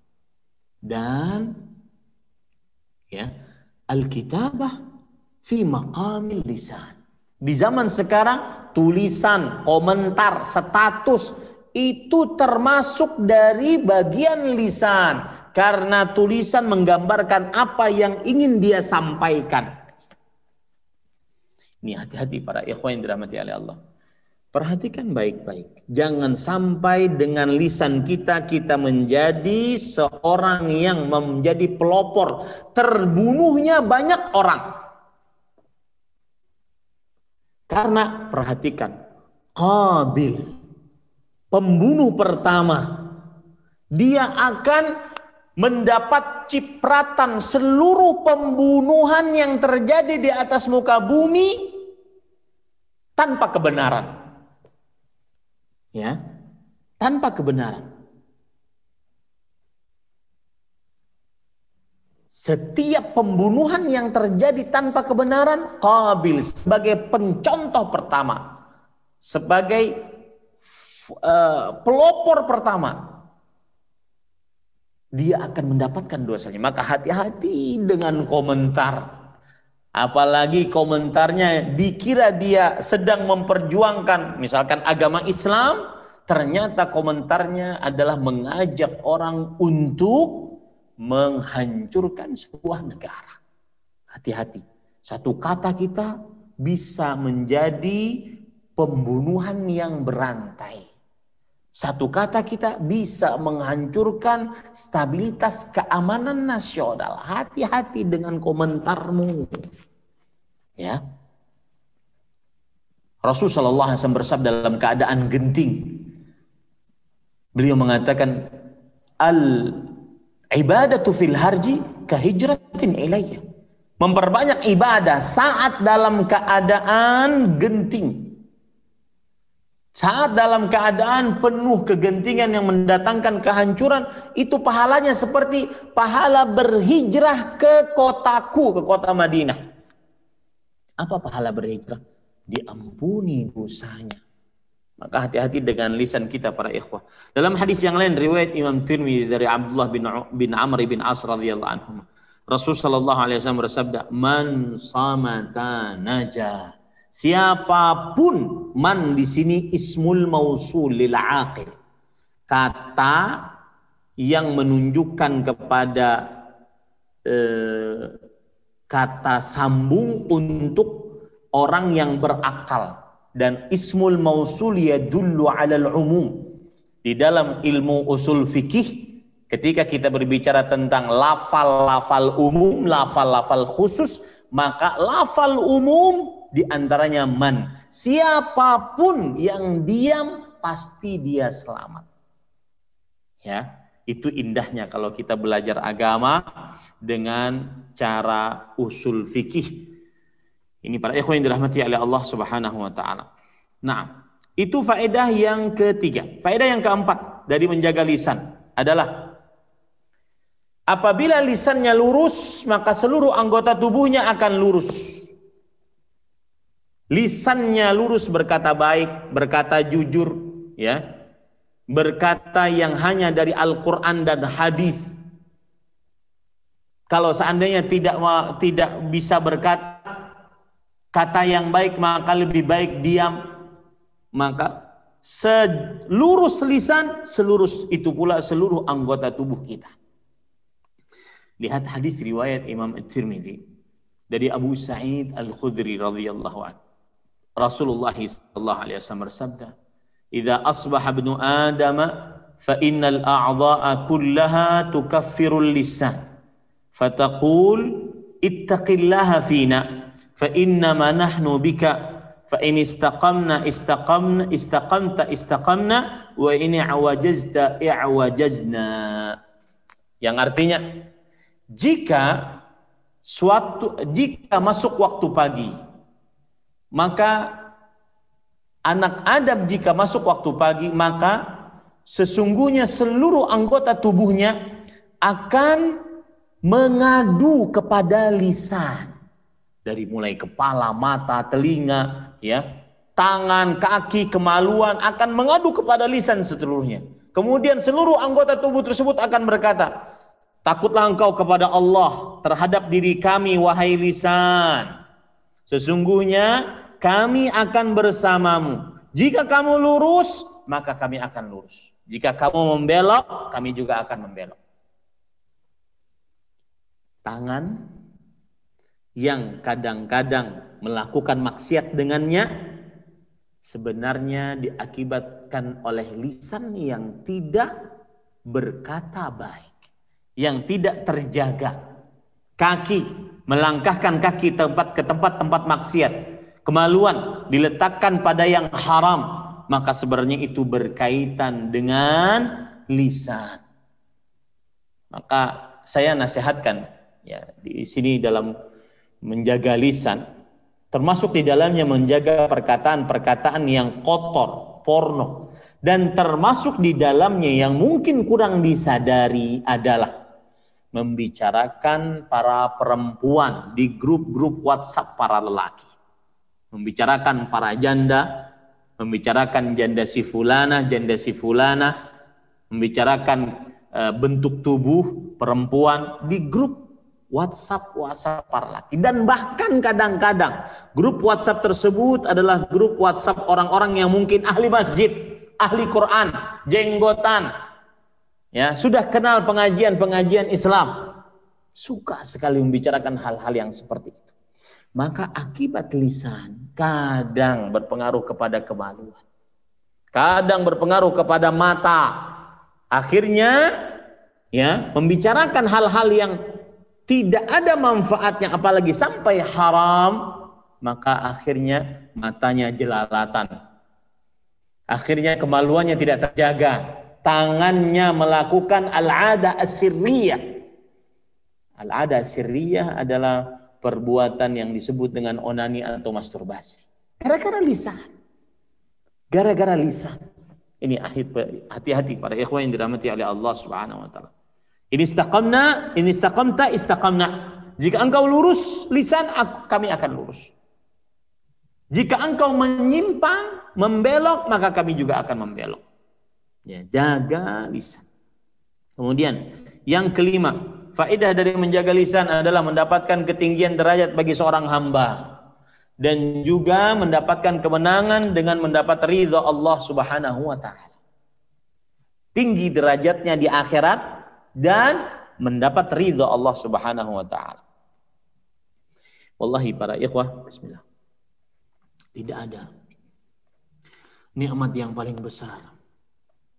Dan ya, al-kitabah fi maqamil lisan. Di zaman sekarang tulisan, komentar, status itu termasuk dari bagian lisan. Karena tulisan menggambarkan apa yang ingin dia sampaikan. Ini hati-hati para ikhwan yang dirahmati oleh Allah. Perhatikan baik-baik. Jangan sampai dengan lisan kita menjadi seorang yang menjadi pelopor terbunuhnya banyak orang. Karena perhatikan, Qabil, pembunuh pertama, dia akan mendapat cipratan seluruh pembunuhan yang terjadi di atas muka bumi tanpa kebenaran. Ya, tanpa kebenaran. Setiap pembunuhan yang terjadi tanpa kebenaran, Qabil sebagai pencontoh pertama, sebagai pelopor pertama, dia akan mendapatkan dosanya. Maka hati-hati dengan komentar. Apalagi komentarnya dikira dia sedang memperjuangkan misalkan agama Islam, ternyata komentarnya adalah mengajak orang untuk menghancurkan sebuah negara. Hati-hati. Satu kata kita bisa menjadi pembunuhan yang berantai. Satu kata kita bisa menghancurkan stabilitas keamanan nasional. Hati-hati dengan komentarmu. Ya. Rasulullah SAW bersabda dalam keadaan genting. Beliau mengatakan, al-ibadatu fil harji kahijratin ilayya. Memperbanyak ibadah saat dalam keadaan genting. Saat dalam keadaan penuh kegentingan yang mendatangkan kehancuran, itu pahalanya seperti pahala berhijrah ke kotaku, ke kota Madinah. Apa pahala berhijrah? Diampuni dosanya. Maka hati-hati dengan lisan kita para ikhwah. Dalam hadis yang lain riwayat Imam Tirmidzi dari Abdullah bin Amr bin Asra radhiyallahu anhu. Rasulullah SAW bersabda, "Man samata najah." Siapapun, man di sini ismul mausul lil aqil, kata yang menunjukkan kepada kata sambung untuk orang yang berakal, dan ismul mausul yadullu alal umum. Di dalam ilmu usul fikih, ketika kita berbicara tentang lafal-lafal umum, lafal-lafal khusus, maka lafal umum di antaranya man, siapapun yang diam pasti dia selamat. Ya, itu indahnya kalau kita belajar agama dengan cara usul fikih. Ini para ikhwan yang dirahmati oleh Allah Subhanahu wa taala. Nah, itu faedah yang ketiga. Faedah yang keempat dari menjaga lisan adalah apabila lisannya lurus, maka seluruh anggota tubuhnya akan lurus. Lisannya lurus, berkata baik, berkata jujur, ya, berkata yang hanya dari Al-Quran dan hadis. Kalau seandainya tidak bisa berkata kata yang baik, maka lebih baik diam. Maka selurus lisan, selurus itu pula seluruh anggota tubuh kita. Lihat hadis riwayat Imam Tirmidzi dari Abu Sa'id Al-Khudri radhiyallahu anhu. Rasulullah sallallahu alaihi wasallam bersabda, "Idza asbaha ibnu Adam fa innal a'dha'a kullaha tukaffiru al-lisan, fataqul ittaqillaha fina fa innama nahnu bika fa in istaqamna wa in awajazta i'wajazna. Yang artinya jika masuk waktu pagi, maka anak adab jika masuk waktu pagi, maka sesungguhnya seluruh anggota tubuhnya akan mengadu kepada lisan. Dari mulai kepala, mata, telinga, ya, tangan, kaki, kemaluan akan mengadu kepada lisan seluruhnya. Kemudian seluruh anggota tubuh tersebut akan berkata, takutlah engkau kepada Allah terhadap diri kami, wahai lisan. Sesungguhnya kami akan bersamamu. Jika kamu lurus, maka kami akan lurus. Jika kamu membelok, kami juga akan membelok. Tangan yang kadang-kadang melakukan maksiat dengannya, sebenarnya diakibatkan oleh lisan yang tidak berkata baik, yang tidak terjaga. Kaki, melangkahkan kaki ke tempat-tempat maksiat. Kemaluan, diletakkan pada yang haram. Maka sebenarnya itu berkaitan dengan lisan. Maka saya nasihatkan, ya, di sini dalam menjaga lisan, termasuk di dalamnya menjaga perkataan-perkataan yang kotor, porno, dan termasuk di dalamnya yang mungkin kurang disadari adalah membicarakan para perempuan di grup-grup WhatsApp para lelaki, membicarakan para janda, membicarakan janda si fulana, janda si fulana, membicarakan bentuk tubuh perempuan di grup WhatsApp para laki. Dan bahkan kadang-kadang grup WhatsApp tersebut adalah grup WhatsApp orang-orang yang mungkin ahli masjid, ahli Quran, jenggotan, ya, sudah kenal pengajian-pengajian Islam, suka sekali membicarakan hal-hal yang seperti itu. Maka akibat lisan kadang berpengaruh kepada kemaluan, kadang berpengaruh kepada mata. Akhirnya, ya, membicarakan hal-hal yang tidak ada manfaatnya, apalagi sampai haram, maka akhirnya matanya jelalatan. Akhirnya kemaluannya tidak terjaga. Tangannya melakukan al-'ada as-sirriyah. Al-'ada as-sirriyah adalah perbuatan yang disebut dengan onani atau masturbasi. Gara-gara lisan. Gara-gara lisan. Ini hati-hati para ikhwan yang dirahmati oleh Allah Subhanahu wa taala. Ini istaqamna. Jika engkau lurus lisan, kami akan lurus. Jika engkau menyimpang, membelok, maka kami juga akan membelok. Ya, jaga lisan. Kemudian yang kelima, faedah dari menjaga lisan adalah mendapatkan ketinggian derajat bagi seorang hamba dan juga mendapatkan kemenangan dengan mendapat ridha Allah Subhanahu wa taala. Tinggi derajatnya di akhirat dan mendapat ridha Allah Subhanahu wa taala. Wallahi para ikhwah, bismillah. Tidak ada nikmat yang paling besar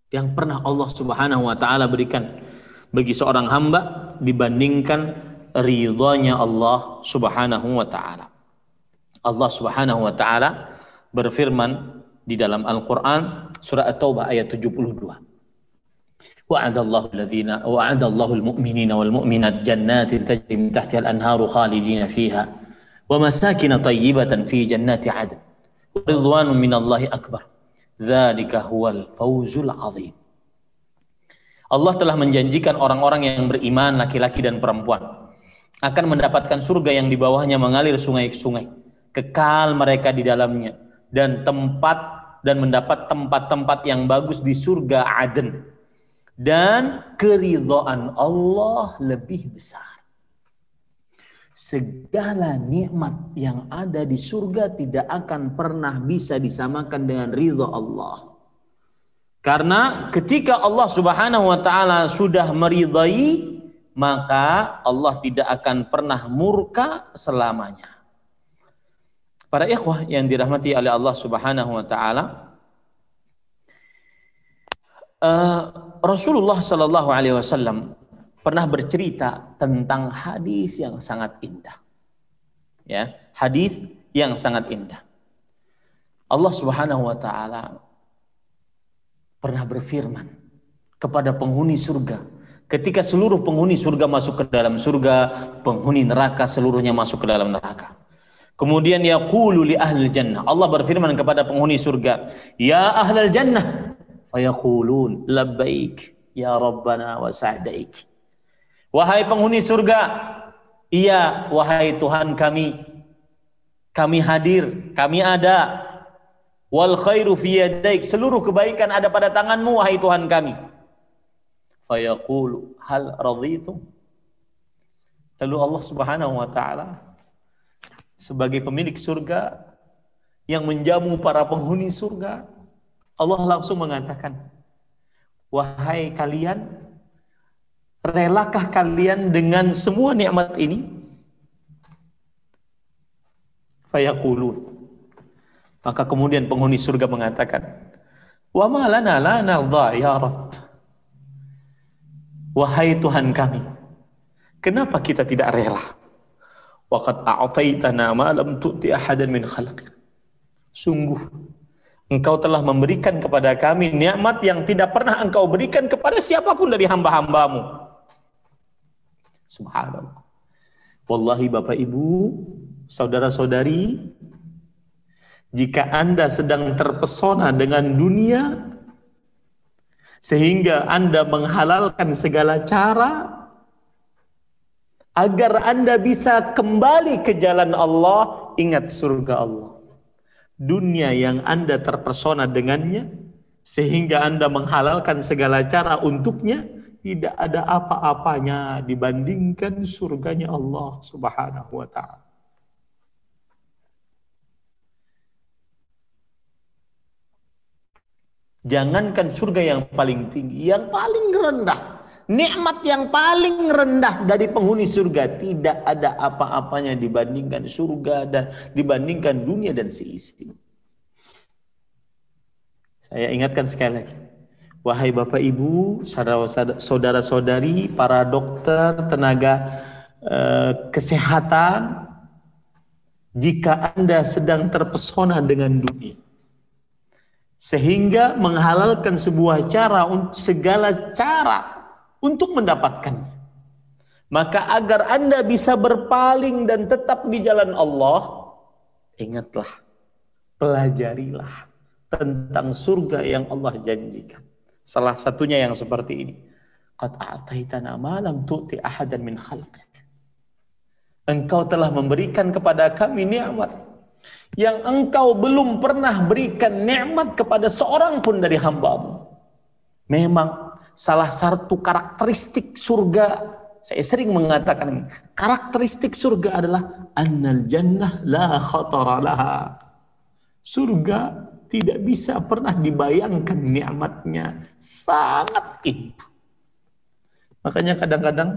yang pernah Allah Subhanahu wa taala berikan bagi seorang hamba dibandingkan ridhanya Allah Subhanahu wa taala. Allah Subhanahu wa taala berfirman di dalam Al-Qur'an surah At-Taubah ayat 72. وعد الله المؤمنين والمؤمنات جنات تجري من تحتها الأنهار خالدين فيها ومساكن طيبة في جنات عدن ورضوان من الله أكبر ذلك هو الفوز العظيم. Allah telah menjanjikan orang-orang yang beriman, laki-laki dan perempuan, akan mendapatkan surga yang di bawahnya mengalir sungai-sungai, kekal mereka di dalamnya, dan mendapat tempat-tempat yang bagus di surga Aden. Dan keridhaan Allah lebih besar. Segala nikmat yang ada di surga tidak akan pernah bisa disamakan dengan ridha Allah. Karena ketika Allah Subhanahu wa taala sudah meridhai, maka Allah tidak akan pernah murka selamanya. Para ikhwah yang dirahmati oleh Allah Subhanahu wa taala, Rasulullah sallallahu alaihi wasallam pernah bercerita tentang hadis yang sangat indah. Ya, hadis yang sangat indah. Allah Subhanahu wa taala pernah berfirman kepada penghuni surga. Ketika seluruh penghuni surga masuk ke dalam surga, penghuni neraka seluruhnya masuk ke dalam neraka. Kemudian yaqulu li ahlil jannah. Allah berfirman kepada penghuni surga, "Ya ahlal jannah, fayaqulun labbaik ya rabbana wa sa'daik." Wahai penghuni surga, iya wahai Tuhan kami, kami hadir, kami ada. Wal khairu fi yadaik, seluruh kebaikan ada pada tanganmu wahai Tuhan kami. Fayaqulu hal radhitum. Lalu Allah Subhanahu wa taala sebagai pemilik surga yang menjamu para penghuni surga, Allah langsung mengatakan, wahai kalian, relakah kalian dengan semua nikmat ini? Fayaqulu, maka kemudian penghuni surga mengatakan, wa ma lana la nadha ya Rabb, wahai Tuhan kami, kenapa kita tidak rela? Wa qad a'taitana ma lam tu'ti ahadan min khalqik, sungguh engkau telah memberikan kepada kami nikmat yang tidak pernah engkau berikan kepada siapapun dari hamba-hambamu. Subhanallah. Wallahi Bapak Ibu, saudara-saudari, jika Anda sedang terpesona dengan dunia, sehingga Anda menghalalkan segala cara, agar Anda bisa kembali ke jalan Allah, ingat surga Allah. Dunia yang Anda terpesona dengannya, sehingga Anda menghalalkan segala cara untuknya, tidak ada apa-apanya dibandingkan surganya Allah Subhanahu wa ta'ala. Jangankan surga yang paling tinggi, yang paling rendah, nikmat yang paling rendah dari penghuni surga tidak ada apa-apanya dibandingkan surga dan dibandingkan dunia dan seisi. Saya ingatkan sekali lagi, wahai Bapak Ibu, saudara-saudari, para dokter, tenaga kesehatan, jika Anda sedang terpesona dengan dunia, sehingga menghalalkan sebuah cara, segala cara untuk mendapatkannya, maka agar Anda bisa berpaling dan tetap di jalan Allah, ingatlah, pelajarilah tentang surga yang Allah janjikan. Salah satunya yang seperti ini. Qad a'taitana ma lam tu'ti ahadan min khalqik. Engkau telah memberikan kepada kami nikmat yang engkau belum pernah berikan nikmat kepada seorang pun dari hamba-Mu. Memang salah satu karakteristik surga, saya sering mengatakan, karakteristik surga adalah annal jannah la khatara laha. Surga tidak bisa pernah dibayangkan nikmatnya, sangat indah. Makanya kadang-kadang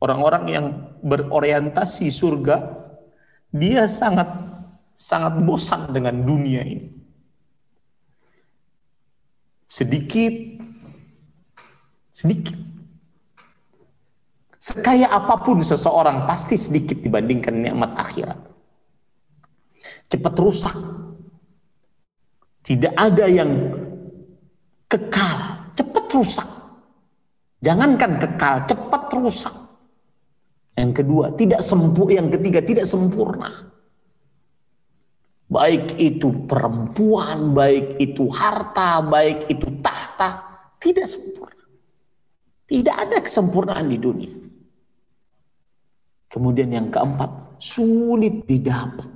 orang-orang yang berorientasi surga, dia sangat bosan dengan dunia ini. Sedikit. Sekaya apapun seseorang, pasti sedikit dibandingkan nikmat akhirat. Cepat rusak. Tidak ada yang kekal. Cepat rusak. Jangankan kekal, cepat rusak. Yang kedua, yang ketiga, tidak sempurna. Baik itu perempuan, baik itu harta, baik itu tahta, tidak sempurna. Tidak ada kesempurnaan di dunia. Kemudian yang keempat, sulit didapat.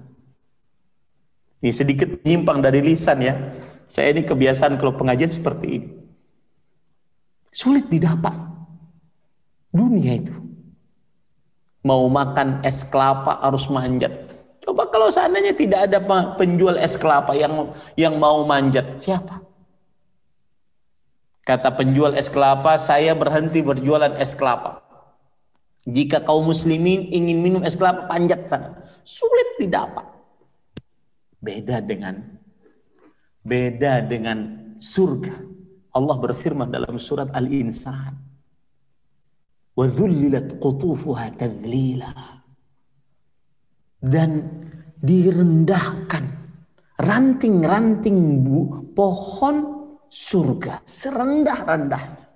Ini sedikit menyimpang dari lisan ya. Saya ini kebiasaan kalau pengajian seperti ini. Sulit didapat. Dunia itu. Mau makan es kelapa harus manjat. Coba kalau seandainya tidak ada penjual es kelapa yang mau manjat, siapa? Kata penjual es kelapa, saya berhenti berjualan es kelapa. Jika kaum muslimin ingin minum es kelapa, panjat sana. Sulit didapat. Beda dengan surga. Allah berfirman dalam surat Al-Insan. wa dhullilat qutufuha tadhlila, dan direndahkan ranting-ranting pohon surga serendah-rendahnya.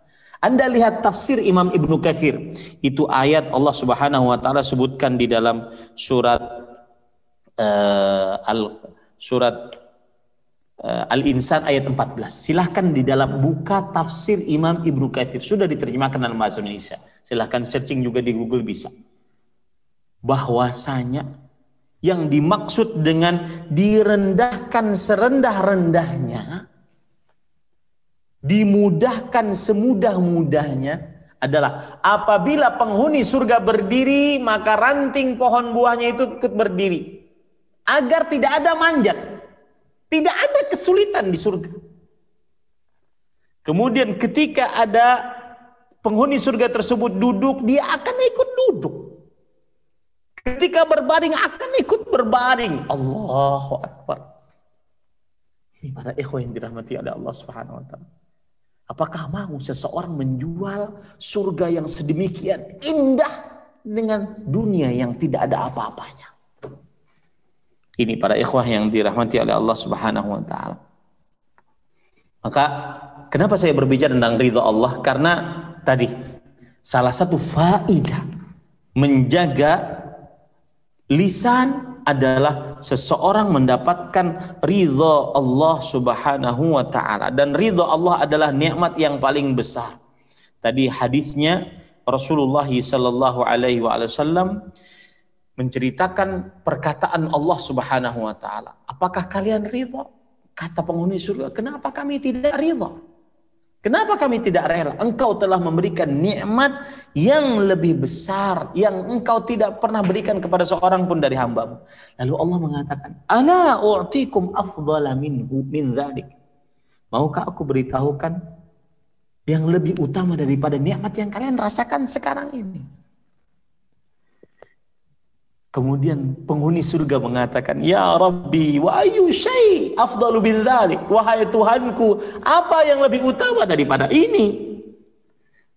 Anda lihat tafsir Imam Ibn Kathir, itu ayat Allah Subhanahu wa taala sebutkan di dalam surat Al-Insan ayat 14. Silahkan di dalam buka tafsir Imam Ibnu Katsir, sudah diterjemahkan dalam bahasa Indonesia. Silahkan searching juga di Google bisa. Bahwasanya yang dimaksud dengan direndahkan serendah-rendahnya, dimudahkan semudah-mudahnya adalah apabila penghuni surga berdiri maka ranting pohon buahnya itu berdiri agar tidak ada manjat. Tidak ada kesulitan di surga. Kemudian ketika ada penghuni surga tersebut duduk, dia akan ikut duduk. Ketika berbaring, akan ikut berbaring. Allahu Akbar. Ini para ikhwah yang dirahmati oleh Allah Subhanahu wa taala. Apakah mau seseorang menjual surga yang sedemikian indah dengan dunia yang tidak ada apa-apanya? Ini para ikhwah yang dirahmati oleh Allah Subhanahu wa taala. Maka kenapa saya berbicara tentang ridha Allah? Karena tadi salah satu faedah menjaga lisan adalah seseorang mendapatkan ridha Allah Subhanahu wa taala, dan ridha Allah adalah nikmat yang paling besar. Tadi hadisnya Rasulullah sallallahu alaihi wasallam menceritakan perkataan Allah Subhanahu wa taala. Apakah kalian ridha? Kata penghuni surga, kenapa kami tidak ridha? Kenapa kami tidak rela? Engkau telah memberikan nikmat yang lebih besar yang engkau tidak pernah berikan kepada seorang pun dari hamba-Mu. Lalu Allah mengatakan, "Ana u'tikum afdhala minhu min dzalik." Maukah aku beritahukan yang lebih utama daripada nikmat yang kalian rasakan sekarang ini? Kemudian penghuni surga mengatakan, "Ya Rabbi, wa ayyu syai afdalu min dzalik?" Wahai Tuhanku, apa yang lebih utama daripada ini?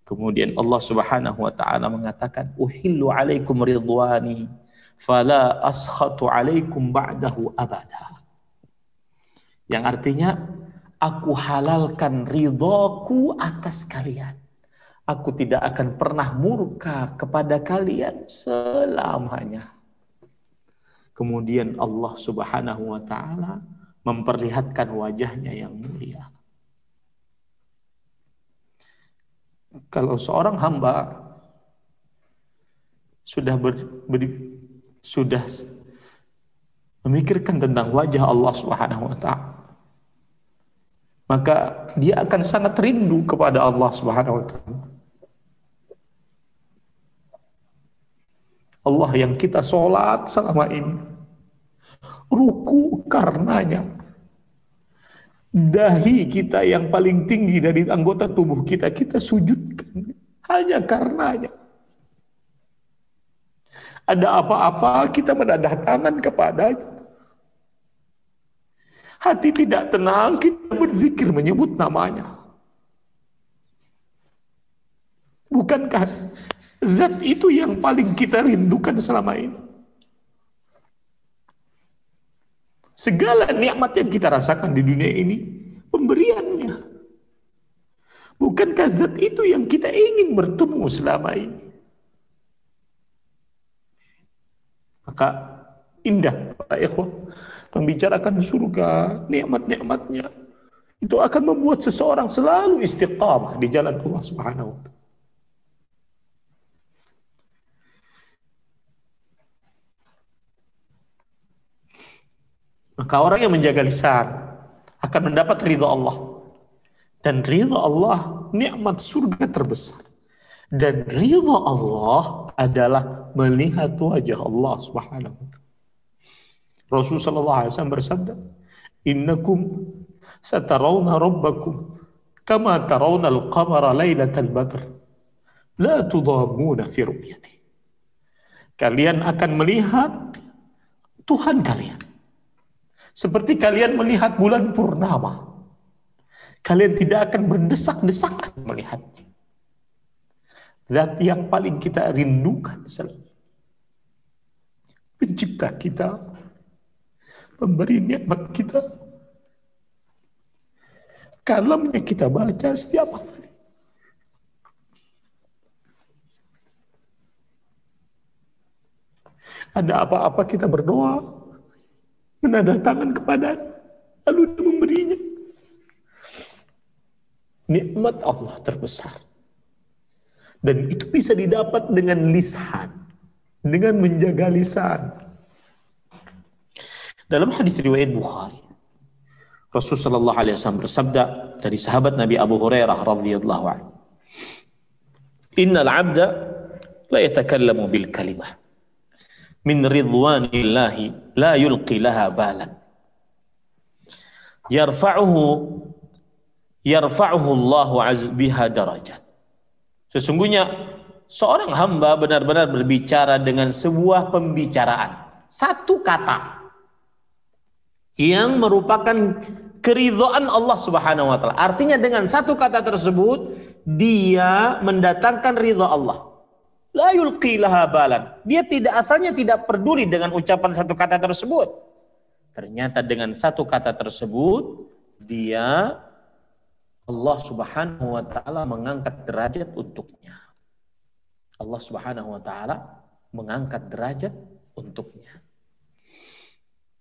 Kemudian Allah Subhanahu wa taala mengatakan, "Uhillu 'alaikum ridwani, fala askhatu 'alaikum ba'dahu abada." Yang artinya, aku halalkan ridhaku atas kalian. Aku tidak akan pernah murka kepada kalian selamanya. Kemudian Allah Subhanahu wa taala memperlihatkan wajahnya yang mulia. Kalau seorang hamba sudah memikirkan tentang wajah Allah Subhanahu wa taala, maka dia akan sangat rindu kepada Allah Subhanahu wa taala. Allah yang kita sholat selama ini, ruku karenanya, dahi kita yang paling tinggi dari anggota tubuh kita, kita sujudkan hanya karenanya. Ada apa-apa kita menadah tangan kepadanya. Hati tidak tenang, kita berzikir menyebut namanya. Bukankah zat itu yang paling kita rindukan selama ini? Segala nikmat yang kita rasakan di dunia ini, pemberiannya. Bukankah zat itu yang kita ingin bertemu selama ini? Maka indah para ikhwah membicarakan surga, nikmat-nikmatnya. Itu akan membuat seseorang selalu istiqamah di jalan Allah Subhanahu wa taala. Maka orang yang menjaga lisan akan mendapat ridha Allah. Dan ridha Allah nikmat surga terbesar. Dan ridha Allah adalah melihat wajah Allah Subhanahu wa taala. Rasulullah SAW bersabda, "Innakum satarawna rabbakum kama tarawna al-qamara lailatal badr la tudamuna fi ru'yati." Kalian akan melihat Tuhan kalian seperti kalian melihat bulan purnama. Kalian tidak akan berdesak-desakan melihatnya. Zat yang paling kita rindukan selalu. Pencipta kita, pemberi nikmat kita. Kalamnya kita baca setiap hari. Ada apa-apa kita berdoa, menandatangan kepada, lalu dia memberinya. Nikmat Allah terbesar. Dan itu bisa didapat dengan lisan, dengan menjaga lisan. Dalam hadis riwayat Bukhari, Rasulullah sallallahu alaihi wasallam bersabda dari sahabat Nabi Abu Hurairah radhiyallahu anhu, "Innal 'abda la yatakallamu bil kalimah min ridwanillahi la yulqi laha balan. Yarfa'uhu Allahu 'azza biha darajat." Sesungguhnya seorang hamba benar-benar berbicara dengan sebuah pembicaraan, satu kata yang merupakan keridhaan Allah Subhanahu wa taala. Artinya dengan satu kata tersebut dia mendatangkan ridha Allah. La yulqi laha balan. Dia tidak asalnya tidak peduli dengan ucapan satu kata tersebut. Ternyata dengan satu kata tersebut dia Allah Subhanahu wa taala mengangkat derajat untuknya. Allah Subhanahu wa taala mengangkat derajat untuknya.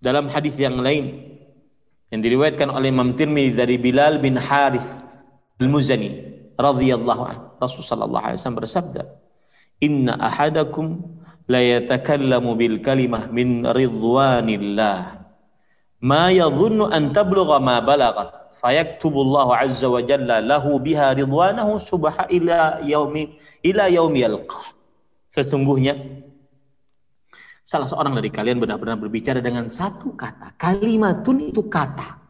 Dalam hadis yang lain yang diriwayatkan oleh Imam Tirmidzi dari Bilal bin Harith al-Muzani radhiyallahu anhu, Rasulullah sallallahu alaihi wasallam bersabda, "Inna ahadakum la yatakallamu bil kalimah min ridwanillah ma yadhunnu an tablugha ma balagat fayaktubullahu azza wa jalla lahu biha ridwanahu subha ila yaumi yalqah." Sesungguhnya salah seorang dari kalian benar-benar berbicara dengan satu kata. Kalimatun itu kata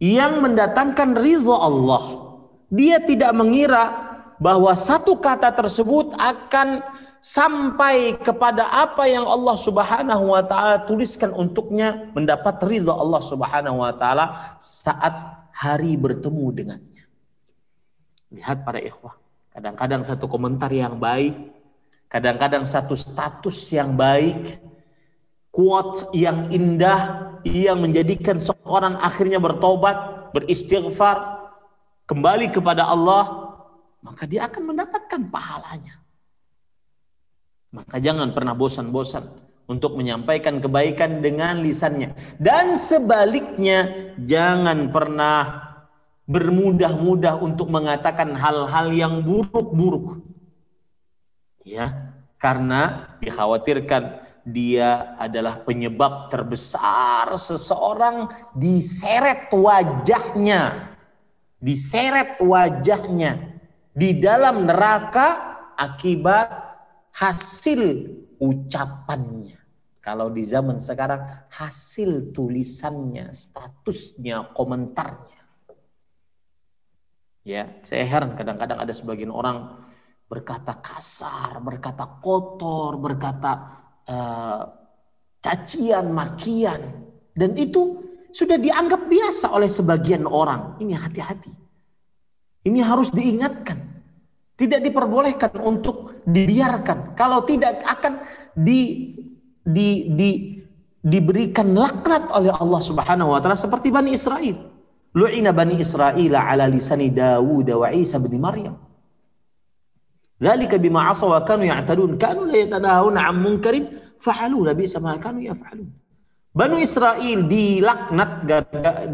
yang mendatangkan ridha Allah. Dia tidak mengira bahwa satu kata tersebut akan sampai kepada apa yang Allah Subhanahu wa taala tuliskan untuknya, mendapat ridha Allah Subhanahu wa taala saat hari bertemu dengannya. Lihat para ikhwah, kadang-kadang satu komentar yang baik, kadang-kadang satu status yang baik, quotes yang indah yang menjadikan seorang akhirnya bertobat, beristighfar, kembali kepada Allah, maka dia akan mendapatkan pahalanya. Maka jangan pernah bosan-bosan untuk menyampaikan kebaikan dengan lisannya. Dan sebaliknya, jangan pernah bermudah-mudah untuk mengatakan hal-hal yang buruk-buruk. Ya, karena dikhawatirkan dia adalah penyebab terbesar seseorang diseret wajahnya di dalam neraka akibat hasil ucapannya. Kalau di zaman sekarang, hasil tulisannya, statusnya, komentarnya. Ya, saya heran kadang-kadang ada sebagian orang berkata kasar, berkata kotor, berkata cacian, makian. Dan itu sudah dianggap biasa oleh sebagian orang. Ini hati-hati. Ini harus diingatkan. Tidak diperbolehkan untuk dibiarkan. Kalau tidak akan diberikan laknat oleh Allah Subhanahu wa taala seperti Bani Israil. Lu'ina Bani Israila ala lisani Dawud wa Isa bin Maryam. Dzalika bima 'asaw wa kanu ya'tadun kanu la yatanahawna 'an munkarin fa'alu la bi'sa ma kanu yaf'alun. Bani Israil dilaknat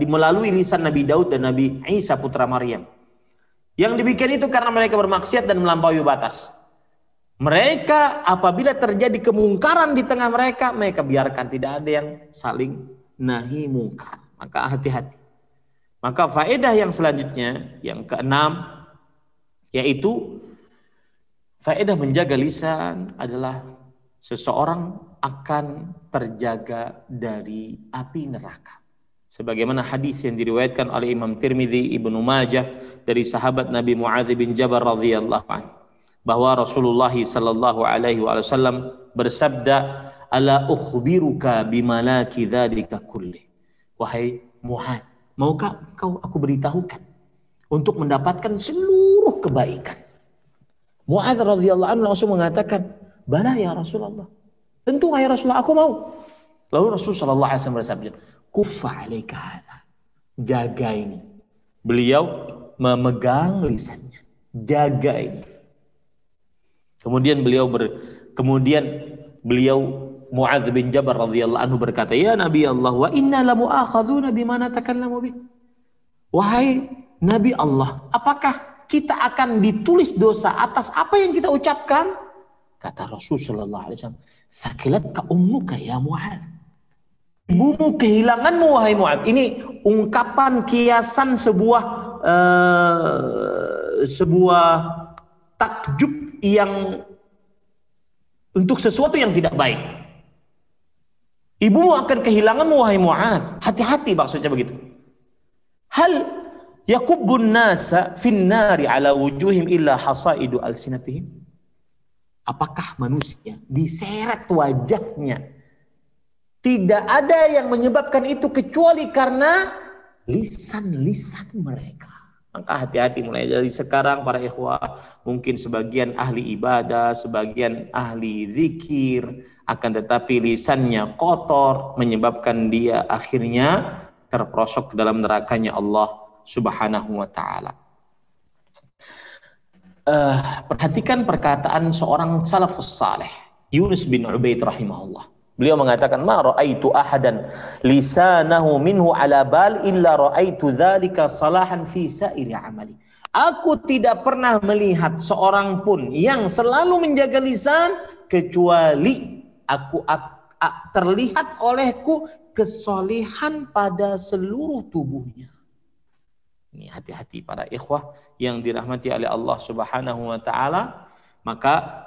melalui lisan Nabi Daud dan Nabi Isa putra Maryam. Yang dibikin itu karena mereka bermaksiat dan melampaui batas. Mereka apabila terjadi kemungkaran di tengah mereka biarkan, tidak ada yang saling nahi mungkar. Maka hati-hati. Maka faedah yang selanjutnya yang ke-6 yaitu faedah menjaga lisan adalah seseorang akan terjaga dari api neraka. Sebagaimana hadis yang diriwayatkan oleh Imam Tirmidzi, Ibnu Majah dari sahabat Nabi Muadz bin Jabal radhiyallahu anhu bahwa Rasulullah sallallahu alaihi wasallam bersabda, "Ala ukhbiruka bimalaki dzalika kulli." Wahai Muadz, maukah engkau aku beritahukan untuk mendapatkan seluruh kebaikan? Muadz radhiyallahu anhu langsung mengatakan, "Bala ya Rasulullah." Tentu ya Rasulullah, aku mau. Lalu Rasul sallallahu alaihi wasallam bersabda, "Kuffa 'alaika hadza." Jaga ini. Beliau memegang lisannya. Jaga ini. Kemudian beliau Muadz bin Jabal radhiyallahu anhu berkata, "Ya Nabi Allah, wa inna la mu'akhadzuna bima natakallamu bih." Wahai Nabi Allah, apakah kita akan ditulis dosa atas apa yang kita ucapkan? Kata Rasul sallallahu alaihi wasallam, "Sakilatka ummuka ya Muadz." Ibumu kehilanganmu wahai Muadz. Ini ungkapan kiasan sebuah takjub yang untuk sesuatu yang tidak baik. Ibumu akan kehilangan wahai Mu'adz. Hati-hati maksudnya begitu. Hal yakubbun nasa fin nari ala wujuhim illa hasaidu alsinatihim. Apakah manusia diseret wajahnya? Tidak ada yang menyebabkan itu kecuali karena lisan-lisan mereka. Maka hati-hati mulai dari sekarang para ikhwah, mungkin sebagian ahli ibadah, sebagian ahli zikir, akan tetapi lisannya kotor menyebabkan dia akhirnya terperosok dalam nerakanya Allah Subhanahu wa taala. Perhatikan perkataan seorang salafus saleh, Yunus bin Ubaid rahimahullah. Beliau mengatakan, "Ma ra'aitu ahadan lisanahu minhu ala bal illa ra'aitu dzalika salahan fi sa'iri amali." Aku tidak pernah melihat seorang pun yang selalu menjaga lisan kecuali aku terlihat olehku kesolihan pada seluruh tubuhnya. Ini hati-hati para ikhwah yang dirahmati oleh Allah Subhanahu wa taala, maka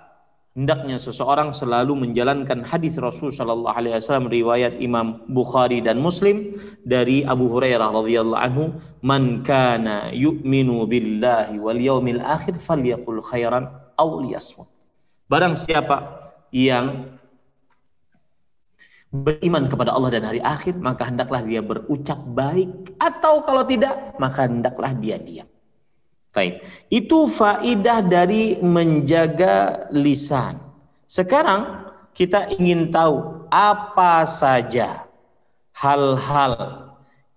hendaknya seseorang selalu menjalankan hadis Rasul sallallahu alaihi wasallam riwayat Imam Bukhari dan Muslim dari Abu Hurairah radhiyallahu anhu, "Man kana yu'minu billahi wal yaumil akhir falyaqul khairan aw liyasmut." Barang siapa yang beriman kepada Allah dan hari akhir, maka hendaklah dia berucap baik, atau kalau tidak, maka hendaklah dia diam. Baik. Itu faidah dari menjaga lisan. Sekarang kita ingin tahu apa saja hal-hal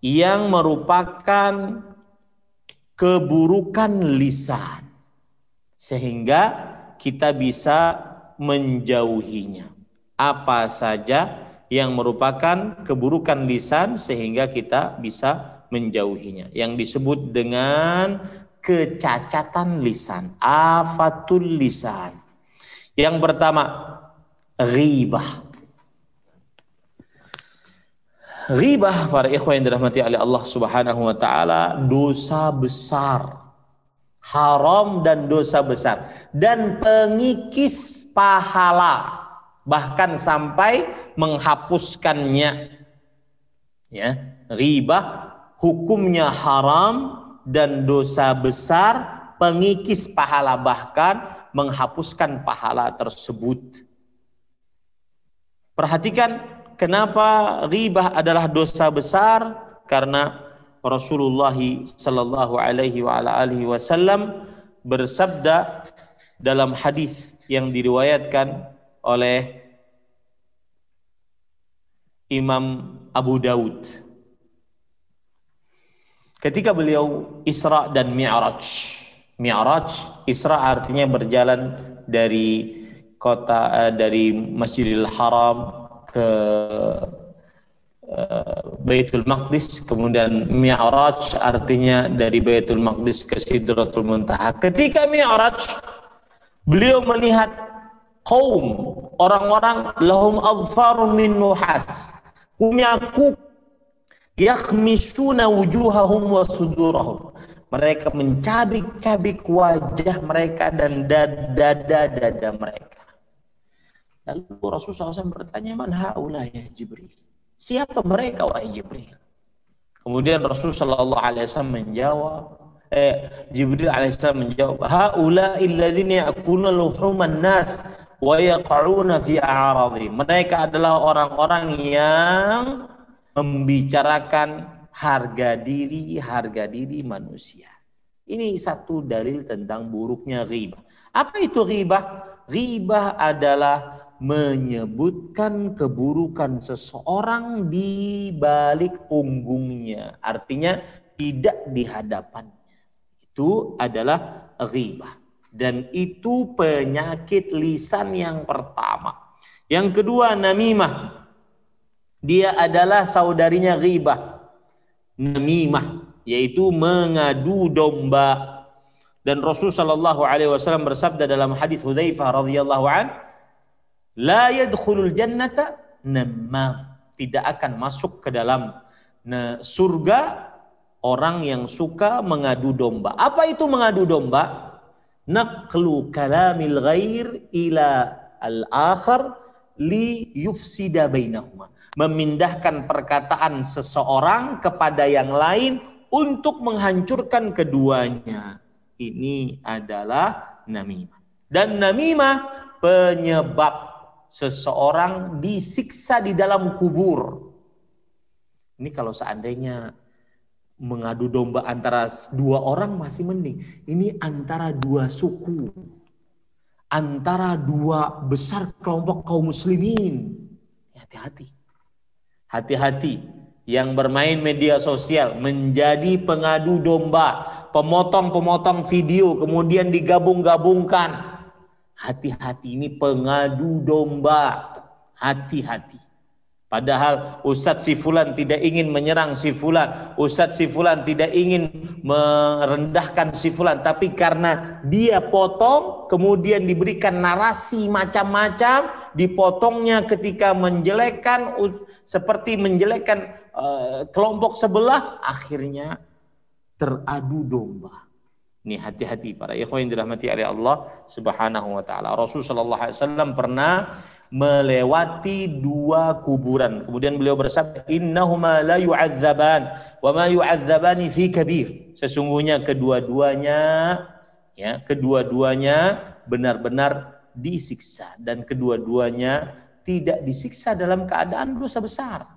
yang merupakan keburukan lisan sehingga kita bisa menjauhinya. Apa saja yang merupakan keburukan lisan sehingga kita bisa menjauhinya, yang disebut dengan kecacatan lisan, afatul lisan. Yang pertama, ghibah. Ghibah para ikhwan yang dirahmati oleh Allah Subhanahu wa taala, dosa besar. Haram dan dosa besar dan pengikis pahala, bahkan sampai menghapuskannya. Ya, ghibah hukumnya haram dan dosa besar, pengikis pahala, bahkan menghapuskan pahala tersebut. Perhatikan kenapa ghibah adalah dosa besar, karena Rasulullah sallallahu alaihi wa ala alihi wasallam bersabda dalam hadis yang diriwayatkan oleh Imam Abu Daud. Ketika beliau Isra dan Mi'raj, Isra artinya berjalan dari dari Masjidil Haram ke Baitul Maqdis, kemudian Mi'raj artinya dari Baitul Maqdis ke Sidratul Muntaha. Ketika Mi'raj, beliau melihat kaum orang-orang lahum azfarun min nuhas, punya kuku, yakhmishuna wujuhahum wa sudurahum, mereka mencabik-cabik wajah mereka dan dada-dada mereka. Lalu Rasulullah SAW bertanya, "Man haula ya Jibril?" Siapa mereka wahai Jibril? Kemudian Rasulullah SAW menjawab, Jibril alaihissalam menjawab, "Haula illadzina ya'kuluna luhuman nas wa yaq'una fi a'radhi." Mereka adalah orang-orang yang membicarakan harga diri manusia. Ini satu dalil tentang buruknya ghibah. Apa itu ghibah? Ghibah adalah menyebutkan keburukan seseorang di balik punggungnya. Artinya tidak di hadapannya. Itu adalah ghibah. Dan itu penyakit lisan yang pertama. Yang kedua, namimah. Dia adalah saudarinya ghibah. Namimah, yaitu mengadu domba. Dan Rasul sallallahu alaihi wasallam bersabda dalam hadis Hudzaifah radhiyallahu an, la yadkhulul jannata namam, tidak akan masuk ke dalam surga orang yang suka mengadu domba. Apa itu mengadu domba? Naqlu kalamil ghair ila al-akhar li yufsida bainahuma, memindahkan perkataan seseorang kepada yang lain untuk menghancurkan keduanya. Ini adalah namimah. Dan namimah penyebab seseorang disiksa di dalam kubur. Ini kalau seandainya mengadu domba antara dua orang masih mending. Ini antara dua suku, antara dua besar kelompok kaum muslimin. Hati-hati. Hati-hati. Yang bermain media sosial menjadi pengadu domba, pemotong-pemotong video kemudian digabung-gabungkan. Hati-hati, ini pengadu domba. Hati-hati. Padahal Ustadz si fulan tidak ingin menyerang si fulan, Ustadz si fulan tidak ingin merendahkan si fulan, tapi karena dia potong kemudian diberikan narasi macam-macam, dipotongnya ketika menjelekkan, seperti menjelekkan kelompok sebelah, akhirnya teradu domba. Ini hati-hati para ikhwan dirahmati Allah Subhanahu wa taala. Rasul sallallahu alaihi wasallam pernah melewati dua kuburan. Kemudian beliau bersabda, "Innahuma la yu'adzaban wa ma yu'adzabani fi kabir." Sesungguhnya kedua-duanya benar-benar disiksa dan kedua-duanya tidak disiksa dalam keadaan dosa besar.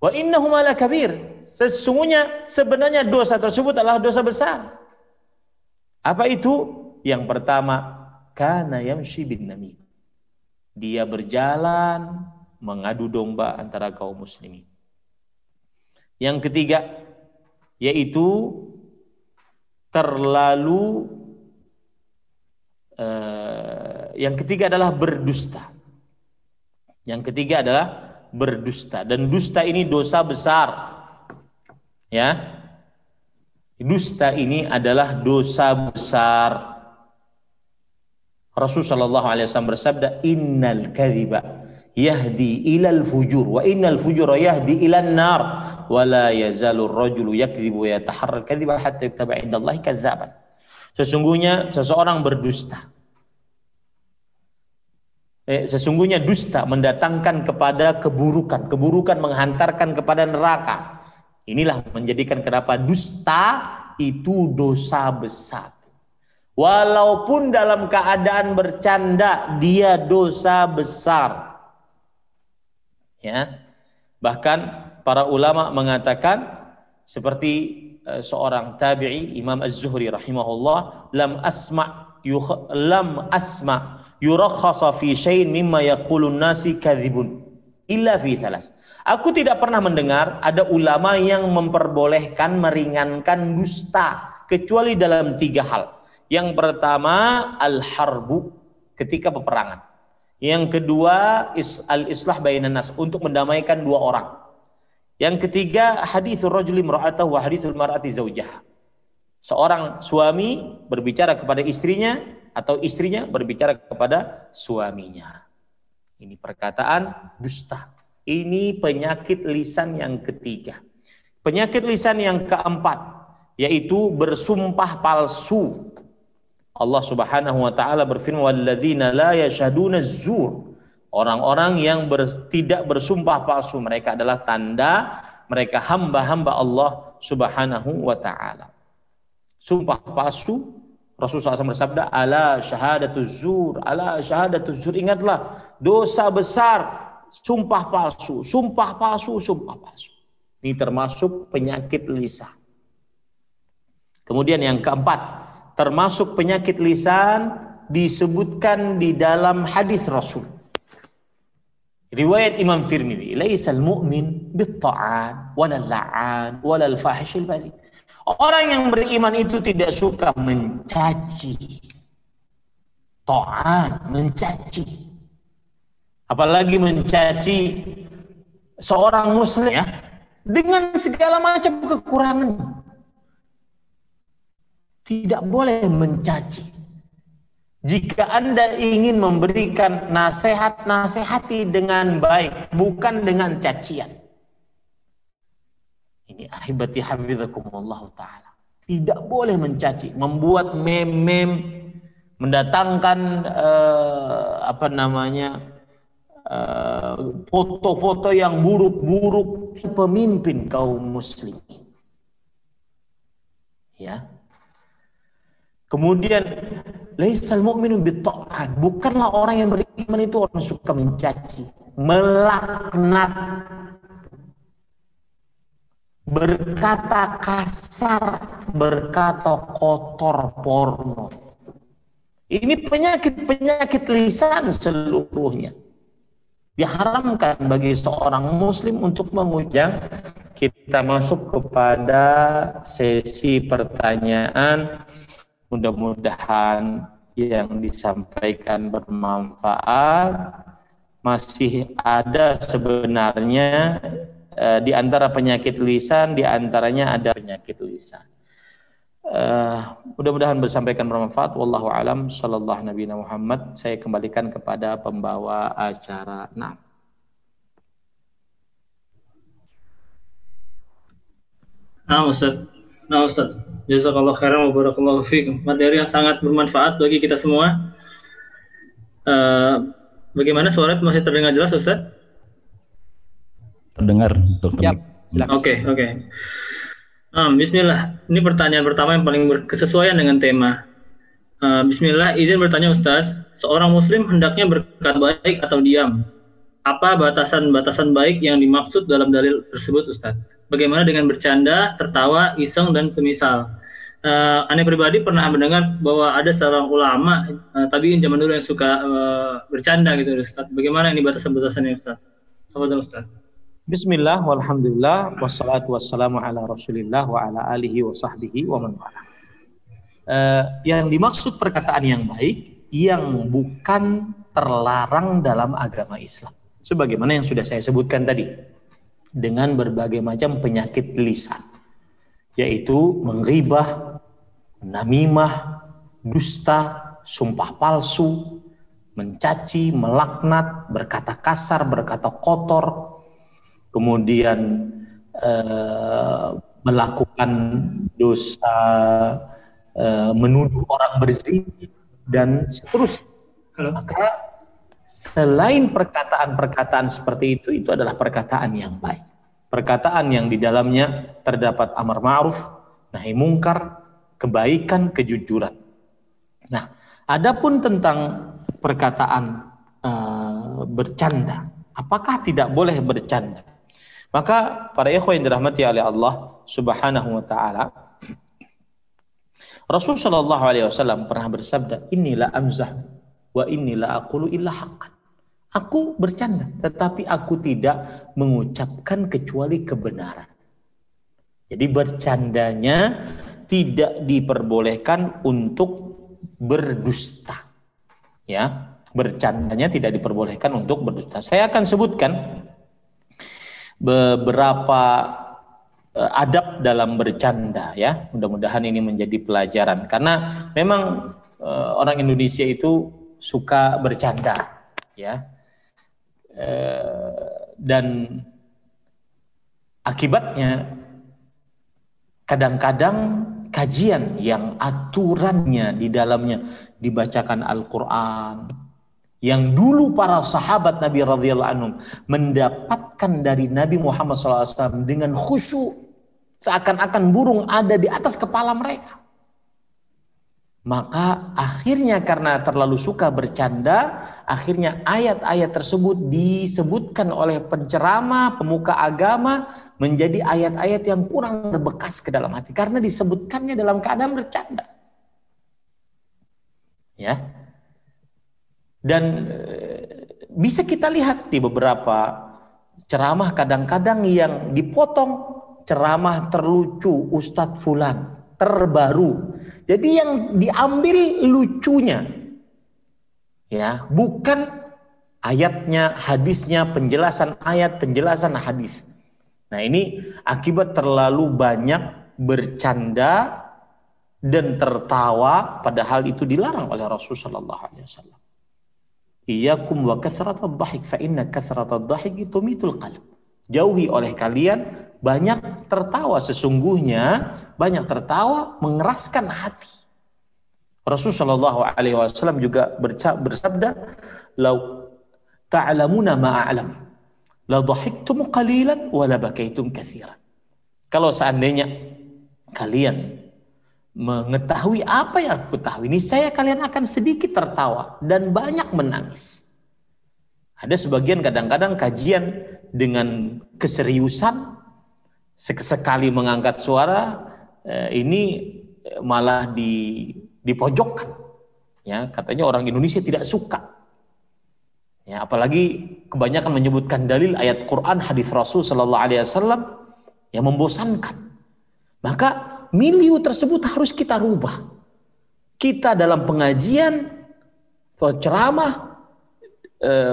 Wa innahuma la kabir. Sebenarnya dosa tersebut adalah dosa besar. Apa itu? Yang pertama, kana yamshi bin namim. Dia berjalan mengadu domba antara kaum muslimin. Yang ketiga, yaitu berdusta. Dan dusta ini dosa besar. Ya. Dusta ini adalah dosa besar. Rasulullah sallallahu alaihi wasallam bersabda, "Innal kadhiba yahdi ilal fujur wa innal fujura yahdi ilan nar wa la yazalu ar-rajulu yakdhibu wa yataharra kadhiba hatta yuktaba 'inda Allah kadzaban." Sesungguhnya dusta mendatangkan kepada keburukan. Keburukan menghantarkan kepada neraka. Inilah menjadikan kenapa dusta itu dosa besar. Walaupun dalam keadaan bercanda, dia dosa besar. Ya. Bahkan para ulama mengatakan seperti seorang tabi'i, Imam Az-Zuhri rahimahullah, lam asma' yurakhasa fi syai'in mimma yaqulun nasi kadzibun illa fi thalas. Aku tidak pernah mendengar ada ulama yang memperbolehkan meringankan dusta kecuali dalam tiga hal. Yang pertama, al-harbu, ketika peperangan. Yang kedua, al-islah bainan nas, untuk mendamaikan dua orang. Yang ketiga, haditsul rajuli imra'atahu wa haditsul mar'ati zawjaha. Seorang suami berbicara kepada istrinya atau istrinya berbicara kepada suaminya. Ini perkataan dusta. Ini penyakit lisan yang ketiga. Penyakit lisan yang keempat, yaitu bersumpah palsu. Allah Subhanahu wa taala berfirman, "Walladzina la yashhaduna az-zur." Orang-orang yang tidak bersumpah palsu, mereka adalah tanda mereka hamba-hamba Allah Subhanahu wa taala. Sumpah palsu, Rasulullah SAW bersabda, ala syahadatuz zur. Ingatlah, dosa besar, sumpah palsu. Ini termasuk penyakit lisan. Kemudian yang keempat, termasuk penyakit lisan disebutkan di dalam hadis Rasul. Riwayat Imam Tirmidzi, "Laisal mu'min bit-ta'an walal la'an walal fahishil bazi." Orang yang beriman itu tidak suka mencaci. Ta'an, mencaci. Apalagi mencaci seorang muslim ya, dengan segala macam kekurangan. Tidak boleh mencaci. Jika Anda ingin memberikan nasihat, nasihati dengan baik, bukan dengan cacian. Ini ahibati hafizakumullah ta'ala. Tidak boleh mencaci, membuat meme, mendatangkan foto-foto yang buruk-buruk pemimpin kaum muslimin. Ya. Kemudian laisal mu'minu bit-ta'an, bukanlah orang yang beriman itu orang suka mencaci, melaknat, berkata kasar, berkata kotor, porno. Ini penyakit-penyakit lisan seluruhnya. Diharamkan bagi seorang muslim untuk mengujang. Kita masuk kepada sesi pertanyaan. Mudah-mudahan yang disampaikan bermanfaat. Masih ada sebenarnya di antara penyakit lisan, di antaranya ada penyakit lisan. Mudah-mudahan disampaikan bermanfaat. Wallahu a'lam. Sallallahu nabiyana Muhammad. Saya kembalikan kepada pembawa acara. Nah. Ustaz. Jazakallahu khairan wa barakallahu fiikum. Materi yang sangat bermanfaat bagi kita semua. Bagaimana suara masih terdengar jelas, Ustaz? Terdengar, Dokter. Oke. Bismillah. Ini pertanyaan pertama yang paling berkesesuaian dengan tema. Bismillah, izin bertanya Ustaz, seorang muslim hendaknya berkata baik atau diam. Apa batasan-batasan baik yang dimaksud dalam dalil tersebut, Ustaz? Bagaimana dengan bercanda, tertawa, iseng, dan semisal? Aneh pribadi pernah mendengar bahwa ada seorang ulama tabiin zaman dulu yang suka bercanda gitu, Ustaz. Bagaimana ini batasan-batasannya, Ustaz? Sahabat Ustaz. Bismillah, walhamdulillah, wassalatu wassalamu ala rasulillah wa ala alihi wa sahbihi wa man wala. Yang dimaksud perkataan yang baik, yang bukan terlarang dalam agama Islam. Sebagaimana yang sudah saya sebutkan tadi, dengan berbagai macam penyakit lisan. Yaitu menggibah, namimah, dusta, sumpah palsu, mencaci, melaknat, berkata kasar, berkata kotor, kemudian melakukan dosa, menuduh orang berzina, dan seterusnya. Maka selain perkataan-perkataan seperti itu adalah perkataan yang baik. Perkataan yang di dalamnya terdapat amar ma'ruf, nahi mungkar, kebaikan, kejujuran. Nah, adapun tentang perkataan bercanda, apakah tidak boleh bercanda? Maka para ikhwah yang dirahmati oleh Allah Subhanahu wa taala, Rasul sallallahu alaihi wasallam pernah bersabda, "Innila amzah wa innila aqulu illa haqqan." Aku bercanda, tetapi aku tidak mengucapkan kecuali kebenaran. Jadi bercandanya tidak diperbolehkan untuk berdusta. Ya, bercandanya tidak diperbolehkan untuk berdusta. Saya akan sebutkan beberapa adab dalam bercanda ya. Mudah-mudahan ini menjadi pelajaran karena memang orang Indonesia itu suka bercanda ya. Dan akibatnya kadang-kadang kajian yang aturannya di dalamnya dibacakan Al-Quran yang dulu para sahabat Nabi radhiyallahu anhum mendapatkan dari Nabi Muhammad SAW dengan khusyuk seakan-akan burung ada di atas kepala mereka. Maka akhirnya karena terlalu suka bercanda, akhirnya ayat-ayat tersebut disebutkan oleh penceramah, pemuka agama menjadi ayat-ayat yang kurang berbekas ke dalam hati karena disebutkannya dalam keadaan bercanda. Ya. Dan bisa kita lihat di beberapa ceramah kadang-kadang yang dipotong, ceramah terlucu Ustadz Fulan terbaru. Jadi yang diambil lucunya, ya, bukan ayatnya, hadisnya, penjelasan ayat, penjelasan hadis. Nah, ini akibat terlalu banyak bercanda dan tertawa, padahal itu dilarang oleh Rasulullah SAW. Iyyakum wa katsratad dhahik fa inna katsratad dhahiki tumitul qalb. Jauhi oleh kalian banyak tertawa, sesungguhnya banyak tertawa mengeraskan hati. Rasulullah SAW juga bersabda, "Lau ta'lamuna ma'a'lam, la dhahiktum qalilan wa la bakaitum katsiran." Kalau seandainya kalian mengetahui apa yang aku ketahui, niscaya kalian akan sedikit tertawa dan banyak menangis. Ada sebagian kadang-kadang kajian dengan keseriusan, sekali mengangkat suara, ini malah dipojokkan. Ya, katanya orang Indonesia tidak suka. Ya, apalagi kebanyakan menyebutkan dalil ayat Quran, hadis Rasul Sallallahu Alaihi Wasallam yang membosankan. Maka milieu tersebut harus kita rubah. Kita dalam pengajian atau ceramah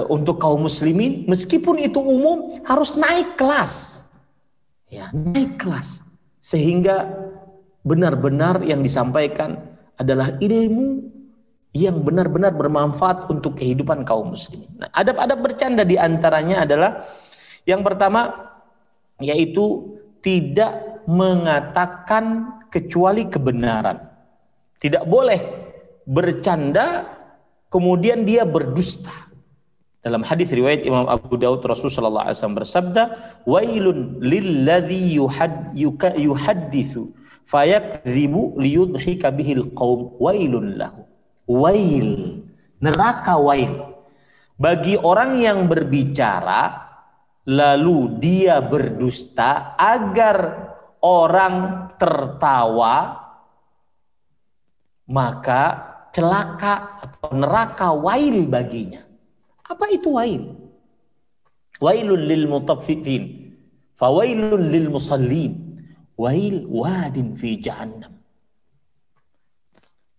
untuk kaum muslimin, meskipun itu umum, harus naik kelas. Ya, naik kelas sehingga benar-benar yang disampaikan adalah ilmu yang benar-benar bermanfaat untuk kehidupan kaum muslimin. Nah, adab-adab bercanda diantaranya adalah yang pertama yaitu tidak mengatakan kecuali kebenaran. Tidak boleh bercanda kemudian dia berdusta. Dalam hadis riwayat Imam Abu Daud, Rasulullah SAW bersabda, "Wailun lilladzi yuhadditsu fayakdzibu liyudhika bihil qaum wailun lahu." Wail, neraka wail. Bagi orang yang berbicara lalu dia berdusta agar orang tertawa, maka celaka atau neraka wail baginya. Apa itu wail? Wailun lil mutaffifin, fawailun lil musallin, wail wadin fi jahannam.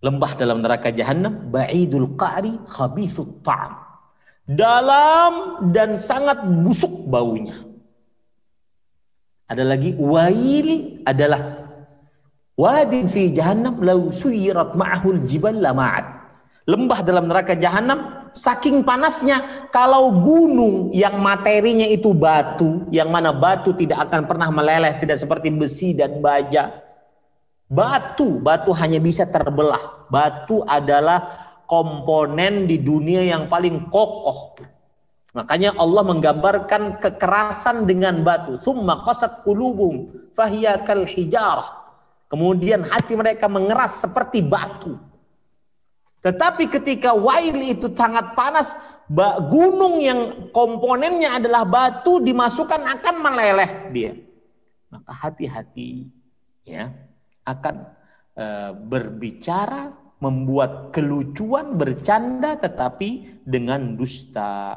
Lembah dalam neraka jahannam, ba'idul qa'ri khabithut ta'am. Dalam dan sangat busuk baunya. Ada lagi wail adalah wadin fi jahannam law suyirat ma'ahul jibal lama'at. Lembah dalam neraka jahannam saking panasnya, kalau gunung yang materinya itu batu, yang mana batu tidak akan pernah meleleh, tidak seperti besi dan baja. Batu hanya bisa terbelah. Batu adalah komponen di dunia yang paling kokoh. Makanya Allah menggambarkan kekerasan dengan batu. Tsumma qasat qulubum fahiya kal hijarah. Kemudian hati mereka mengeras seperti batu. Tetapi ketika wail itu sangat panas, gunung yang komponennya adalah batu dimasukkan akan meleleh dia. Maka hati-hati, ya, akan berbicara, membuat kelucuan, bercanda tetapi dengan dusta.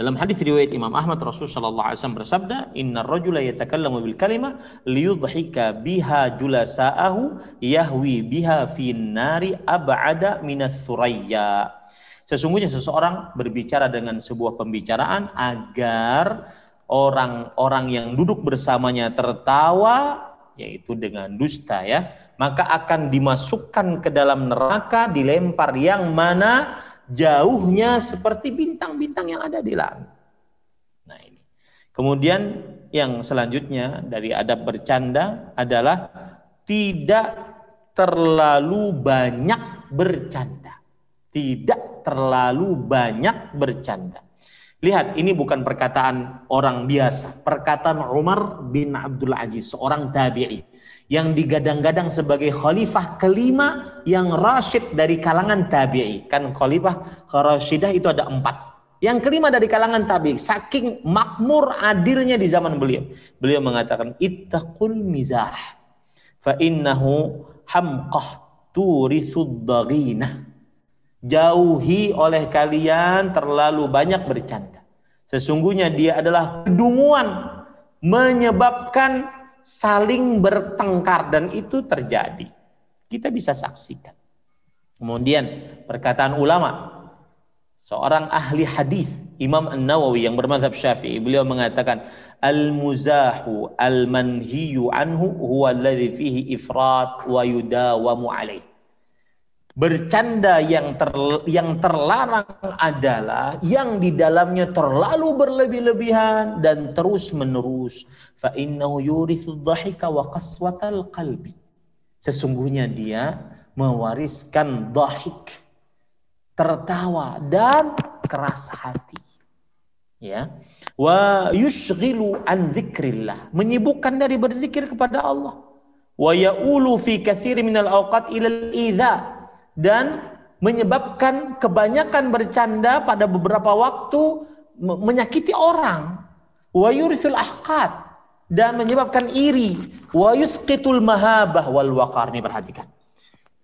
Dalam hadis riwayat Imam Ahmad, Rasulullah SAW bersabda, "Inna rajula yatakallamu bil kalimah liyudhika biha julasa'ahu yahwi biha fin nari ab'ada minas surayya." Sesungguhnya seseorang berbicara dengan sebuah pembicaraan agar orang-orang yang duduk bersamanya tertawa, yaitu dengan dusta, ya, maka akan dimasukkan ke dalam neraka, dilempar yang mana jauhnya seperti bintang-bintang yang ada di langit. Nah, ini. Kemudian yang selanjutnya dari adab bercanda adalah tidak terlalu banyak bercanda. Tidak terlalu banyak bercanda. Lihat, ini bukan perkataan orang biasa. Perkataan Umar bin Abdul Aziz, seorang tabi'i yang digadang-gadang sebagai khalifah kelima yang rasyid dari kalangan tabi'i. Kan khalifah rasyidah itu ada 4. Yang kelima dari kalangan tabi'i, saking makmur adilnya di zaman beliau. Beliau mengatakan, ittaqul mizah fa innahu hamqah turisud daghinah. Jauhi oleh kalian terlalu banyak bercanda. Sesungguhnya dia adalah kedunguan menyebabkan saling bertengkar, dan itu terjadi. Kita bisa saksikan. Kemudian perkataan ulama, seorang ahli hadis, Imam An-Nawawi yang bermadzhab Syafi'i, beliau mengatakan, al-muzahu al-manhiyu anhu huwa alladhi fihi ifrat wa yudawamu alaih. Bercanda yang terlarang adalah yang di dalamnya terlalu berlebih-lebihan dan terus-menerus. Fa innahu yurithu dhahika wa qaswatal qalbi. Sesungguhnya dia mewariskan dhahik, tertawa dan keras hati. Ya. Wa yushghilu an dzikrillah, menyibukkan dari berzikir kepada Allah. Wa ya'ulu fi katsir minal awqat ilal idza, dan menyebabkan kebanyakan bercanda pada beberapa waktu menyakiti orang. Wa yurisul ahqad, dan menyebabkan iri. Wa yusqitul mahabah wal waqar. Ini perhatikan,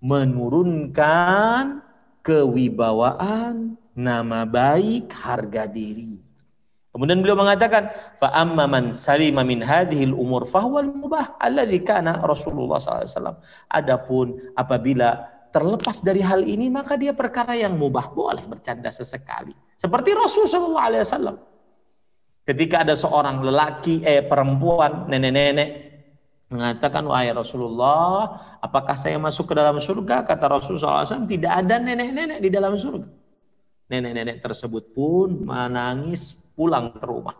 menurunkan kewibawaan, nama baik, harga diri. Kemudian beliau mengatakan, fa amma man salima min hadhil umur fahwal mubah alladzi kana Rasulullah sallallahu alaihi wasallam. Adapun apabila terlepas dari hal ini, maka dia perkara yang mubah, boleh bercanda sesekali. Seperti Rasulullah SAW. Ketika ada seorang perempuan, nenek-nenek, mengatakan, wahai Rasulullah, apakah saya masuk ke dalam surga? Kata Rasulullah SAW, tidak ada nenek-nenek di dalam surga. Nenek-nenek tersebut pun menangis pulang ke rumah.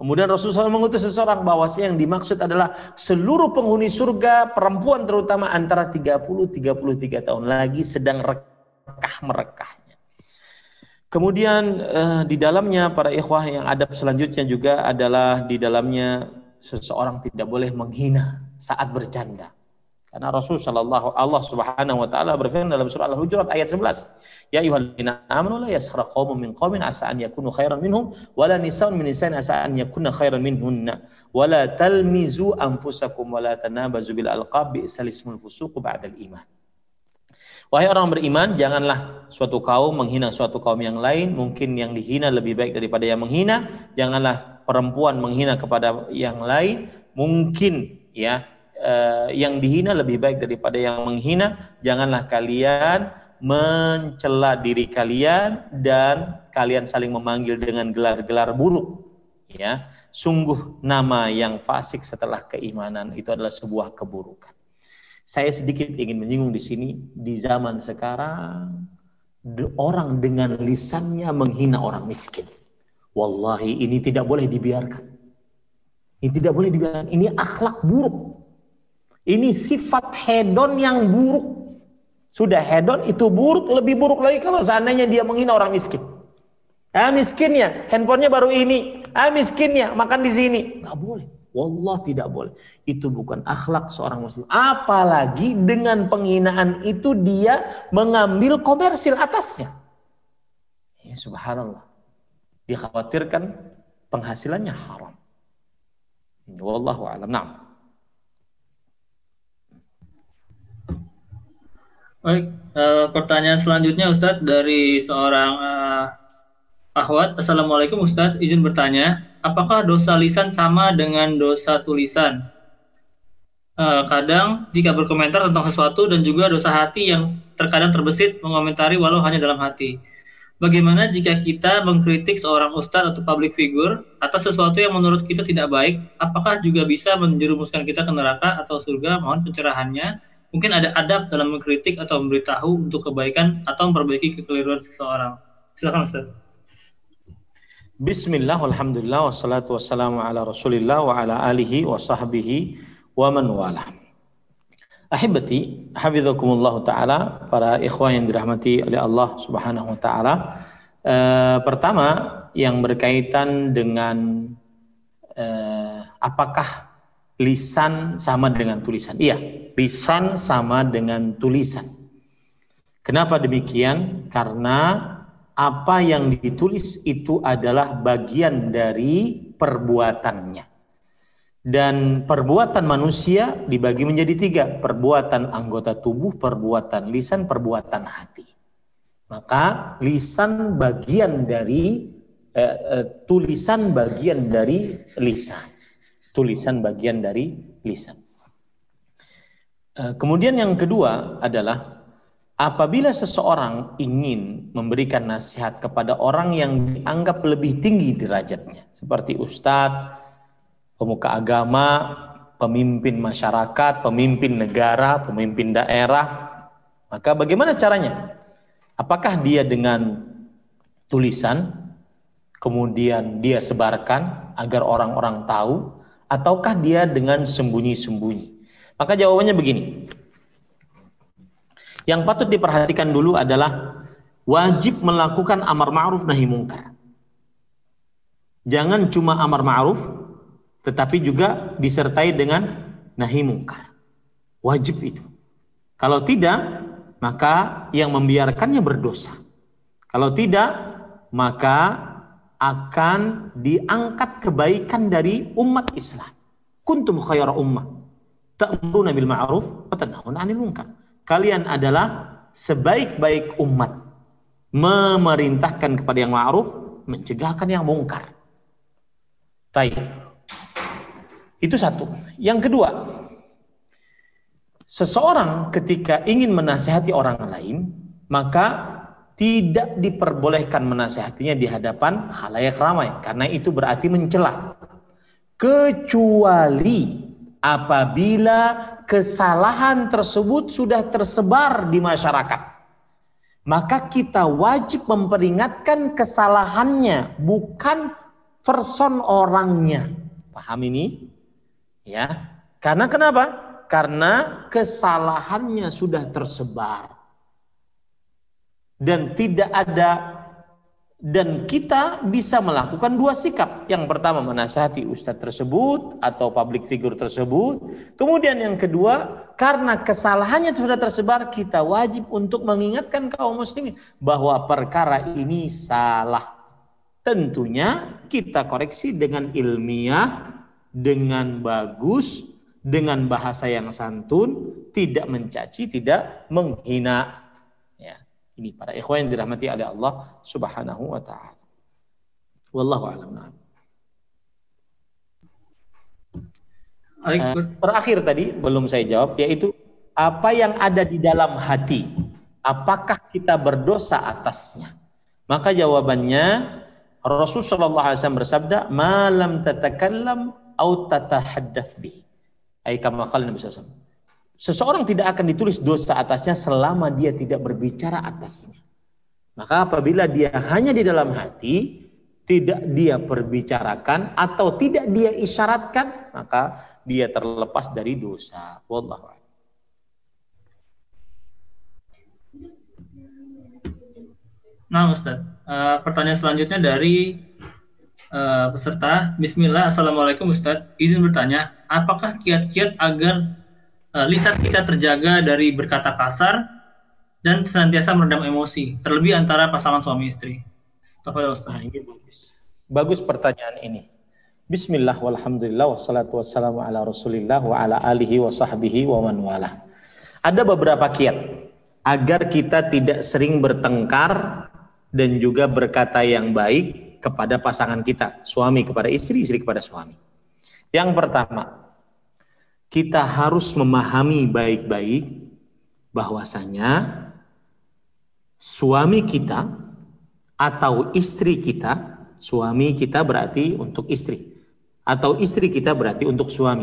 Kemudian Rasulullah SAW mengutus seseorang, bahwasanya yang dimaksud adalah seluruh penghuni surga, perempuan terutama antara 30-33 tahun lagi sedang merekah-merekahnya. Kemudian di dalamnya, para ikhwah, yang adab selanjutnya juga adalah di dalamnya seseorang tidak boleh menghina saat bercanda. Karena Rasulullah SWT berfirman dalam surah Al-Hujurat ayat 11. Ya ayyuhalladzina amanu la yaskhar qaumun min qaumin asa an yakunu khairan minhum wala nisaa'un min nisaa'in asa an yakunna khairan minhunna wala talmizu anfusakum wala tanabazu bil alqab bi'sal ismul fusuq ba'dal iman. Wahai orang beriman, janganlah suatu kaum menghina suatu kaum yang lain, mungkin yang dihina lebih baik daripada yang menghina. Janganlah perempuan menghina kepada yang lain, mungkin yang dihina lebih baik daripada yang menghina. Janganlah kalian mencela diri kalian, dan kalian saling memanggil dengan gelar-gelar buruk. Ya, sungguh nama yang fasik setelah keimanan itu adalah sebuah keburukan. Saya sedikit ingin menyinggung di sini, di zaman sekarang orang dengan lisannya menghina orang miskin. Wallahi ini tidak boleh dibiarkan. Ini tidak boleh dibiarkan. Ini akhlak buruk. Ini sifat hedon yang buruk. Sudah hedon itu buruk, lebih buruk lagi kalau seandainya dia menghina orang miskin. Miskinnya, handphonenya baru ini. Miskinnya, makan di sini. Nggak boleh. Wallah tidak boleh. Itu bukan akhlak seorang muslim. Apalagi dengan penghinaan itu dia mengambil komersil atasnya. Ya, subhanallah. Dikhawatirkan penghasilannya haram. Wallahu a'lam. Naam. Baik, pertanyaan selanjutnya Ustadz dari seorang akhwat. Assalamualaikum Ustadz, izin bertanya, apakah dosa lisan sama dengan dosa tulisan? Kadang jika berkomentar tentang sesuatu, dan juga dosa hati yang terkadang terbesit mengomentari walau hanya dalam hati. Bagaimana jika kita mengkritik seorang Ustadz atau public figure atas sesuatu yang menurut kita tidak baik, apakah juga bisa menjerumuskan kita ke neraka atau surga? Mohon pencerahannya. Mungkin ada adab dalam mengkritik atau memberitahu untuk kebaikan atau memperbaiki kekeliruan seseorang. Silakan Ustaz. Bismillah, alhamdulillah, wassalatu wassalamu ala rasulillah wa ala alihi wa sahbihi wa man wala. Ahibati, hafizakumullah ta'ala, para ikhwan yang dirahmati oleh Allah subhanahu wa ta'ala. Pertama, yang berkaitan dengan apakah lisan sama dengan tulisan. Iya, lisan sama dengan tulisan. Kenapa demikian? Karena apa yang ditulis itu adalah bagian dari perbuatannya. Dan perbuatan manusia dibagi menjadi tiga. Perbuatan anggota tubuh, perbuatan lisan, perbuatan hati. Maka lisan bagian dari tulisan bagian dari lisan. Tulisan bagian dari lisan. Kemudian yang kedua adalah apabila seseorang ingin memberikan nasihat kepada orang yang dianggap lebih tinggi derajatnya, seperti ustadz, pemuka agama, pemimpin masyarakat, pemimpin negara, pemimpin daerah, maka bagaimana caranya? Apakah dia dengan tulisan kemudian dia sebarkan agar orang-orang tahu? Ataukah dia dengan sembunyi-sembunyi? Maka jawabannya begini. Yang patut diperhatikan dulu adalah wajib melakukan amar ma'ruf nahi mungkar. Jangan cuma amar ma'ruf, tetapi juga disertai dengan nahi mungkar. Wajib itu. Kalau tidak, maka yang membiarkannya berdosa. Kalau tidak, maka akan diangkat kebaikan dari umat Islam. Kuntum khayra ummah ta'muruna bil ma'ruf wa tanhauna 'anil munkar. Kalian adalah sebaik-baik umat, memerintahkan kepada yang ma'ruf, mencegahkan yang mungkar. Baik. Itu satu. Yang kedua, seseorang ketika ingin menasihati orang lain, maka tidak diperbolehkan menasihatinya di hadapan khalayak ramai, karena itu berarti mencela. Kecuali apabila kesalahan tersebut sudah tersebar di masyarakat, maka kita wajib memperingatkan kesalahannya, bukan person orangnya. Paham ini? Ya. Karena kenapa? Karena kesalahannya sudah tersebar. Dan tidak ada, dan kita bisa melakukan dua sikap. Yang pertama menasihati ustadz tersebut atau public figure tersebut. Kemudian yang kedua, karena kesalahannya sudah tersebar, kita wajib untuk mengingatkan kaum muslimin bahwa perkara ini salah. Tentunya kita koreksi dengan ilmiah, dengan bagus, dengan bahasa yang santun, tidak mencaci, tidak menghina. Ini para ikhwan yang dirahmati oleh Allah Subhanahu wa ta'ala. Wallahu a'lam. Terakhir tadi belum saya jawab, yaitu apa yang ada di dalam hati, apakah kita berdosa atasnya? Maka jawabannya Rasulullah SAW bersabda, "Ma lam tatakallam au tatahaddath bihi." Ai kama qala Nabi sallallahu alaihi wasallam. Seseorang tidak akan ditulis dosa atasnya selama dia tidak berbicara atasnya. Maka apabila dia hanya di dalam hati, tidak dia perbicarakan atau tidak dia isyaratkan, maka dia terlepas dari dosa. Wallahu a'lam. Nah Ustaz, pertanyaan selanjutnya dari peserta. Bismillah, Assalamualaikum Ustaz. Izin bertanya, apakah kiat-kiat agar lisan kita terjaga dari berkata kasar dan senantiasa meredam emosi, terlebih antara pasangan suami istri? Bagus pertanyaan ini. Bismillah, walhamdulillah, wassalatu wassalamu ala rasulillah wa ala alihi wa sahbihi wa man walah. Ada beberapa kiat agar kita tidak sering bertengkar dan juga berkata yang baik kepada pasangan kita, suami kepada istri, istri kepada suami. Yang pertama, kita harus memahami baik-baik bahwasanya suami kita atau istri kita, suami kita berarti untuk istri, atau istri kita berarti untuk suami,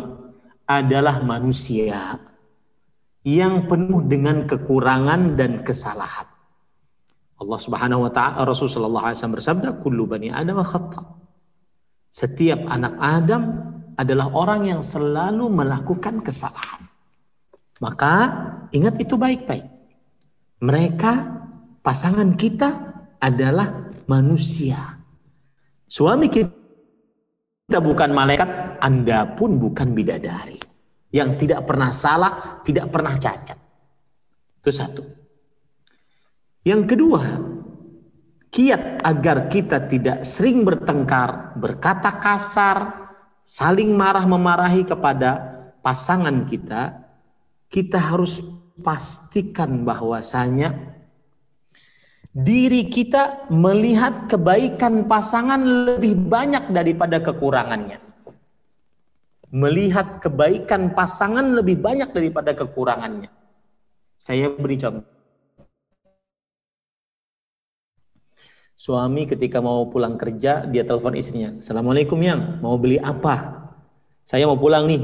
adalah manusia yang penuh dengan kekurangan dan kesalahan. Allah Subhanahu wa ta'ala, Rasulullah SAW bersabda, "Kullu bani Adam khata." Setiap anak Adam adalah orang yang selalu melakukan kesalahan. Maka ingat itu baik-baik. Mereka, pasangan kita adalah manusia. Suami kita Kita bukan malaikat, Anda pun bukan bidadari yang tidak pernah salah, tidak pernah cacat. Itu satu. Yang kedua, kiat agar kita tidak sering bertengkar, berkata kasar, saling marah-memarahi kepada pasangan kita, kita harus pastikan bahwasanya diri kita melihat kebaikan pasangan lebih banyak daripada kekurangannya. Melihat kebaikan pasangan lebih banyak daripada kekurangannya. Saya beri contoh. Suami ketika mau pulang kerja, dia telepon istrinya. Assalamualaikum yang, mau beli apa? Saya mau pulang nih,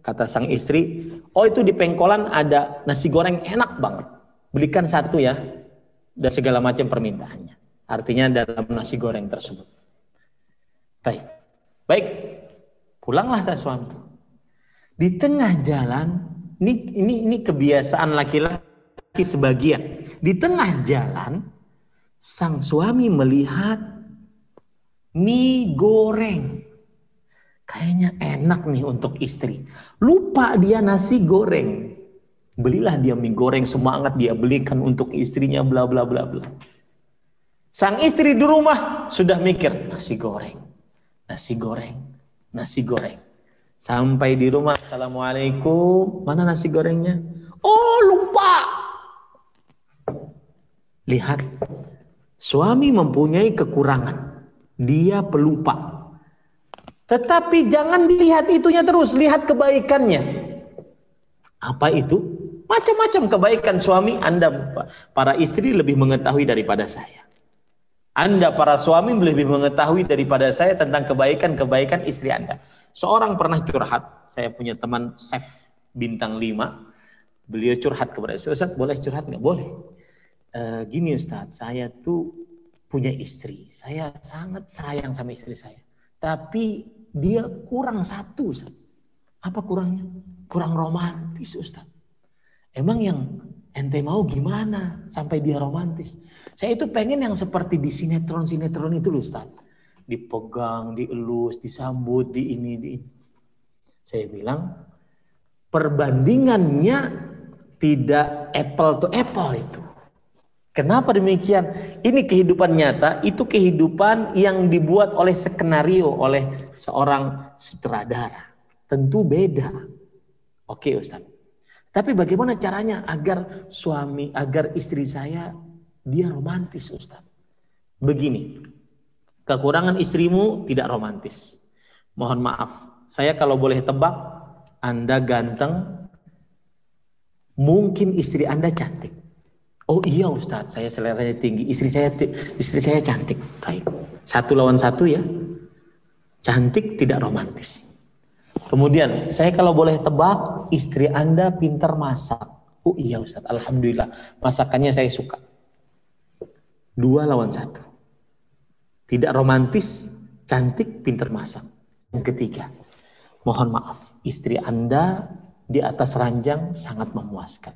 kata sang istri. Oh itu di pengkolan ada nasi goreng enak banget. Belikan satu ya. Dan segala macam permintaannya. Artinya dalam nasi goreng tersebut. Baik. Pulanglah saya suami. Di tengah jalan, ini kebiasaan laki-laki sebagian. Di tengah jalan, sang suami melihat mie goreng. Kayaknya enak nih untuk istri. Lupa dia nasi goreng. Belilah dia mie goreng, semangat dia belikan untuk istrinya, bla bla bla bla. Sang istri di rumah sudah mikir nasi goreng. Sampai di rumah, assalamualaikum, mana nasi gorengnya? Oh lupa. Lihat, suami mempunyai kekurangan, dia pelupa. Tetapi jangan lihat itunya terus, lihat kebaikannya. Apa itu? Macam-macam kebaikan suami. Anda para istri lebih mengetahui daripada saya. Anda para suami lebih mengetahui daripada saya tentang kebaikan-kebaikan istri Anda. Seorang pernah curhat, saya punya teman chef bintang 5. Beliau curhat kepada saya, Ustaz boleh curhat nggak? Boleh. Gini Ustaz, saya tuh punya istri. Saya sangat sayang sama istri saya. Tapi dia kurang satu Ustaz. Apa kurangnya? Kurang romantis Ustaz. Emang yang ente mau gimana sampai dia romantis? Saya itu pengen yang seperti di sinetron-sinetron itu loh Ustaz. Dipegang, dielus, disambut, di ini, di ini. Saya bilang, perbandingannya tidak apple to apple itu. Kenapa demikian? Ini kehidupan nyata, itu kehidupan yang dibuat oleh skenario, oleh seorang sutradara. Tentu beda. Oke Ustaz. Tapi bagaimana caranya agar istri saya dia romantis Ustaz? Begini, kekurangan istrimu tidak romantis. Mohon maaf, saya kalau boleh tebak, Anda ganteng, mungkin istri Anda cantik. Oh iya Ustaz, saya seleranya tinggi, istri saya cantik. Baik. Satu lawan satu ya, cantik tidak romantis. Kemudian, saya kalau boleh tebak, istri Anda pintar masak. Oh iya Ustaz, Alhamdulillah. Masakannya saya suka. 2 lawan 1. Tidak romantis, cantik, pintar masak. Yang ketiga, mohon maaf, istri Anda di atas ranjang sangat memuaskan.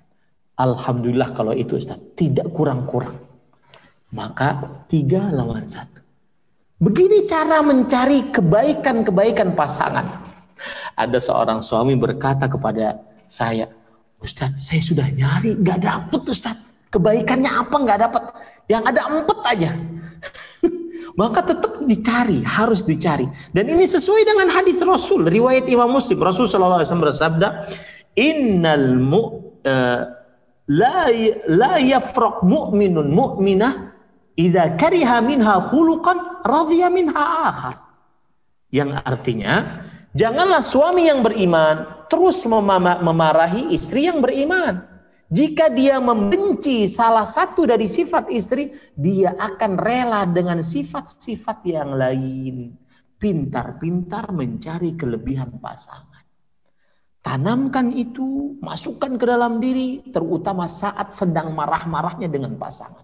Alhamdulillah kalau itu Ustaz, tidak kurang-kurang. Maka 3 lawan 1. Begini cara mencari kebaikan-kebaikan pasangan. Ada seorang suami berkata kepada saya, Ustaz, saya sudah nyari, gak dapet Ustaz. Kebaikannya apa gak dapet? Yang ada empet aja. Maka tetap dicari, harus dicari. Dan ini sesuai dengan hadis Rasul, riwayat Imam Muslim. Rasul sallallahu alaihi wasallam bersabda, Innal la yafraq mu'minun mu'minah idza kariha minha khuluqan radhiya minha akhar. Yang artinya, janganlah suami yang beriman terus memarahi istri yang beriman. Jika dia membenci salah satu dari sifat istri, dia akan rela dengan sifat-sifat yang lain. Pintar-pintar mencari kelebihan pasangan. Tanamkan itu, masukkan ke dalam diri, terutama saat sedang marah-marahnya dengan pasangan.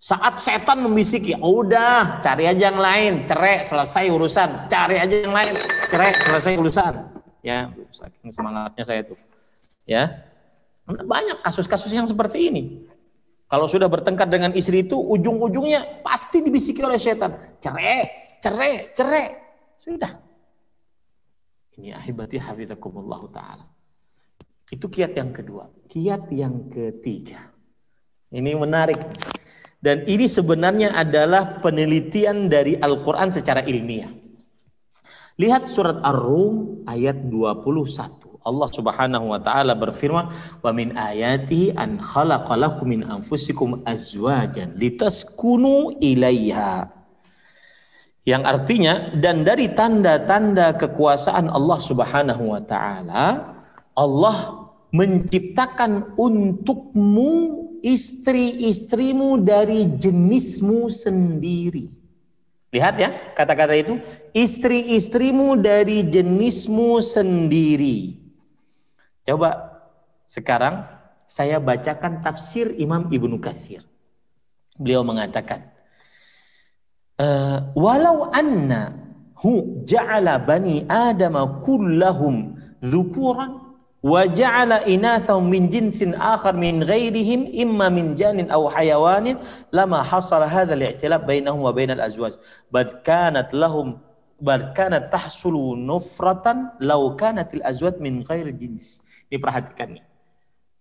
Saat setan membisiki, udah cari aja yang lain, cerai selesai urusan, cari aja yang lain, cerai selesai urusan. Ya, saking semangatnya saya tuh. Ya, banyak kasus-kasus yang seperti ini. Kalau sudah bertengkar dengan istri itu, ujung-ujungnya pasti dibisiki oleh setan, cerai, cerai, cerai. Sudah, Ini ahibati hafizakumullah ta'ala. Itu kiat yang kedua. Kiat yang ketiga, ini menarik. Dan ini sebenarnya adalah penelitian dari Al-Quran secara ilmiah. Lihat surat Ar-Rum ayat 21. Allah Subhanahu wa taala berfirman, "Wa min ayatihi an khalaqa lakum min anfusikum azwajan litaskunu ilaiha." Yang artinya, dan dari tanda-tanda kekuasaan Allah Subhanahu wa taala, Allah menciptakan untukmu istri-istrimu dari jenismu sendiri. Lihat ya, kata-kata itu, istri-istrimu dari jenismu sendiri. Coba sekarang saya bacakan tafsir Imam Ibn Kathir. Beliau mengatakan, walau anna hu ja'ala bani adama kullahum dhukuran wa ja'ala inathahum min jinsin akhar min ghairihim imma min janin aw hayawanin lama hasala hadha al-i'tilab bainahum wa bainal azwaj bad kanat lahum barkana tahsulu nufratan law kanatil azwaj min ghair jins. Ini perhatikan nih.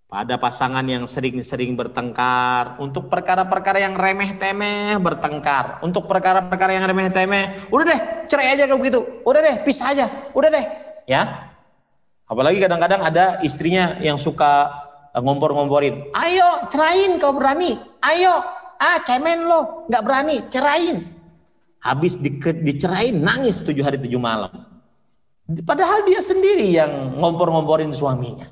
Pada pasangan yang sering-sering bertengkar, untuk perkara-perkara yang remeh-temeh bertengkar, untuk perkara-perkara yang remeh-temeh, udah deh, cerai aja kalau begitu. Udah deh, pisah aja. Udah deh, ya. Apalagi kadang-kadang ada istrinya yang suka ngompor-ngomporin. Ayo, cerain kau berani. Ayo, cemen lo, enggak berani, cerain. Habis dicerain, nangis 7 hari 7 malam. Padahal dia sendiri yang ngompor-ngomporin suaminya.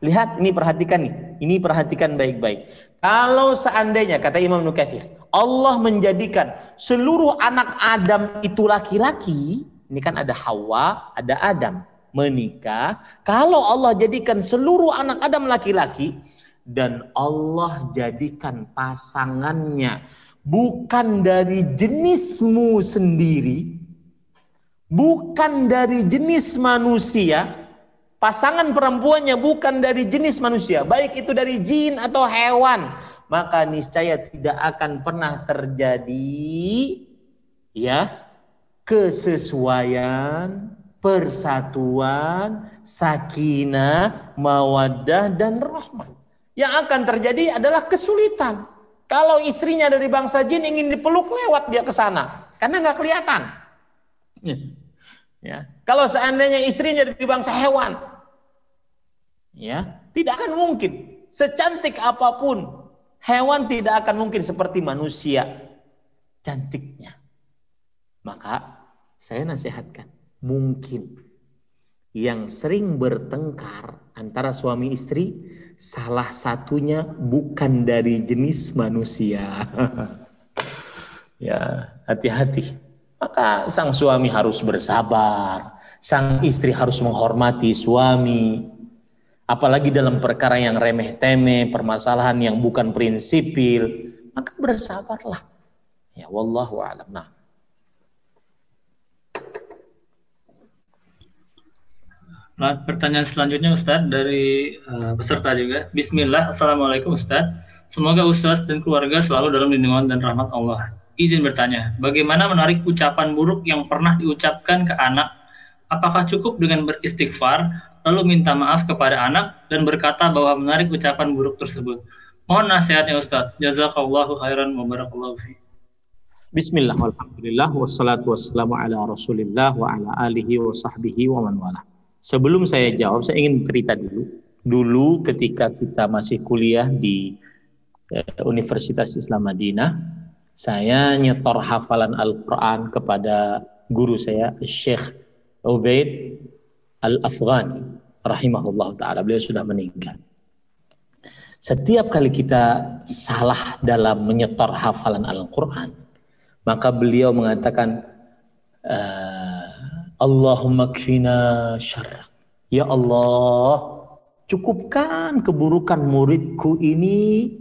Lihat, ini perhatikan nih. Ini perhatikan baik-baik. Kalau seandainya, kata Imam Ibnu Katsir, Allah menjadikan seluruh anak Adam itu laki-laki. Ini kan ada Hawa, ada Adam. Menikah. Kalau Allah jadikan seluruh anak Adam laki-laki. Dan Allah jadikan pasangannya bukan dari jenismu sendiri. Bukan dari jenis manusia, pasangan perempuannya bukan dari jenis manusia, baik itu dari jin atau hewan, maka niscaya tidak akan pernah terjadi ya kesesuaian, persatuan, sakinah, mawaddah dan rahmah. Yang akan terjadi adalah kesulitan. Kalau istrinya dari bangsa jin ingin dipeluk, lewat dia ke sana karena nggak kelihatan. Ya. Kalau seandainya istrinya dari bangsa hewan, ya tidak akan mungkin. Secantik apapun, hewan tidak akan mungkin seperti manusia cantiknya. Maka saya nasihatkan, mungkin yang sering bertengkar antara suami istri, salah satunya bukan dari jenis manusia. Ya, hati-hati. Maka sang suami harus bersabar, sang istri harus menghormati suami. Apalagi dalam perkara yang remeh-temeh, permasalahan yang bukan prinsipil, maka bersabarlah. Ya, wallahu a'lam. Nah. Pertanyaan selanjutnya Ustaz dari peserta juga. Bismillah, Assalamualaikum Ustaz. Semoga Ustaz dan keluarga selalu dalam lindungan dan rahmat Allah. Izin bertanya, bagaimana menarik ucapan buruk yang pernah diucapkan ke anak? Apakah cukup dengan beristighfar, lalu minta maaf kepada anak, dan berkata bahwa menarik ucapan buruk tersebut? Mohon nasihatnya Ustaz. Jazakallahu khairan wa barakallahu fi. Bismillah, alhamdulillah, wassalatu wassalamu ala rasulillah wa ala alihi wa sahbihi wa man wala. Sebelum saya jawab, saya ingin cerita dulu. Dulu ketika kita masih kuliah di Universitas Islam Madinah, saya nyetor hafalan Al-Quran kepada guru saya, Syekh Ubaid Al-Afghani, rahimahullah ta'ala. Beliau sudah meninggal. Setiap kali kita salah dalam menyetor hafalan Al-Quran, maka beliau mengatakan, Allahumma kfina syarra. Ya Allah, cukupkan keburukan muridku ini.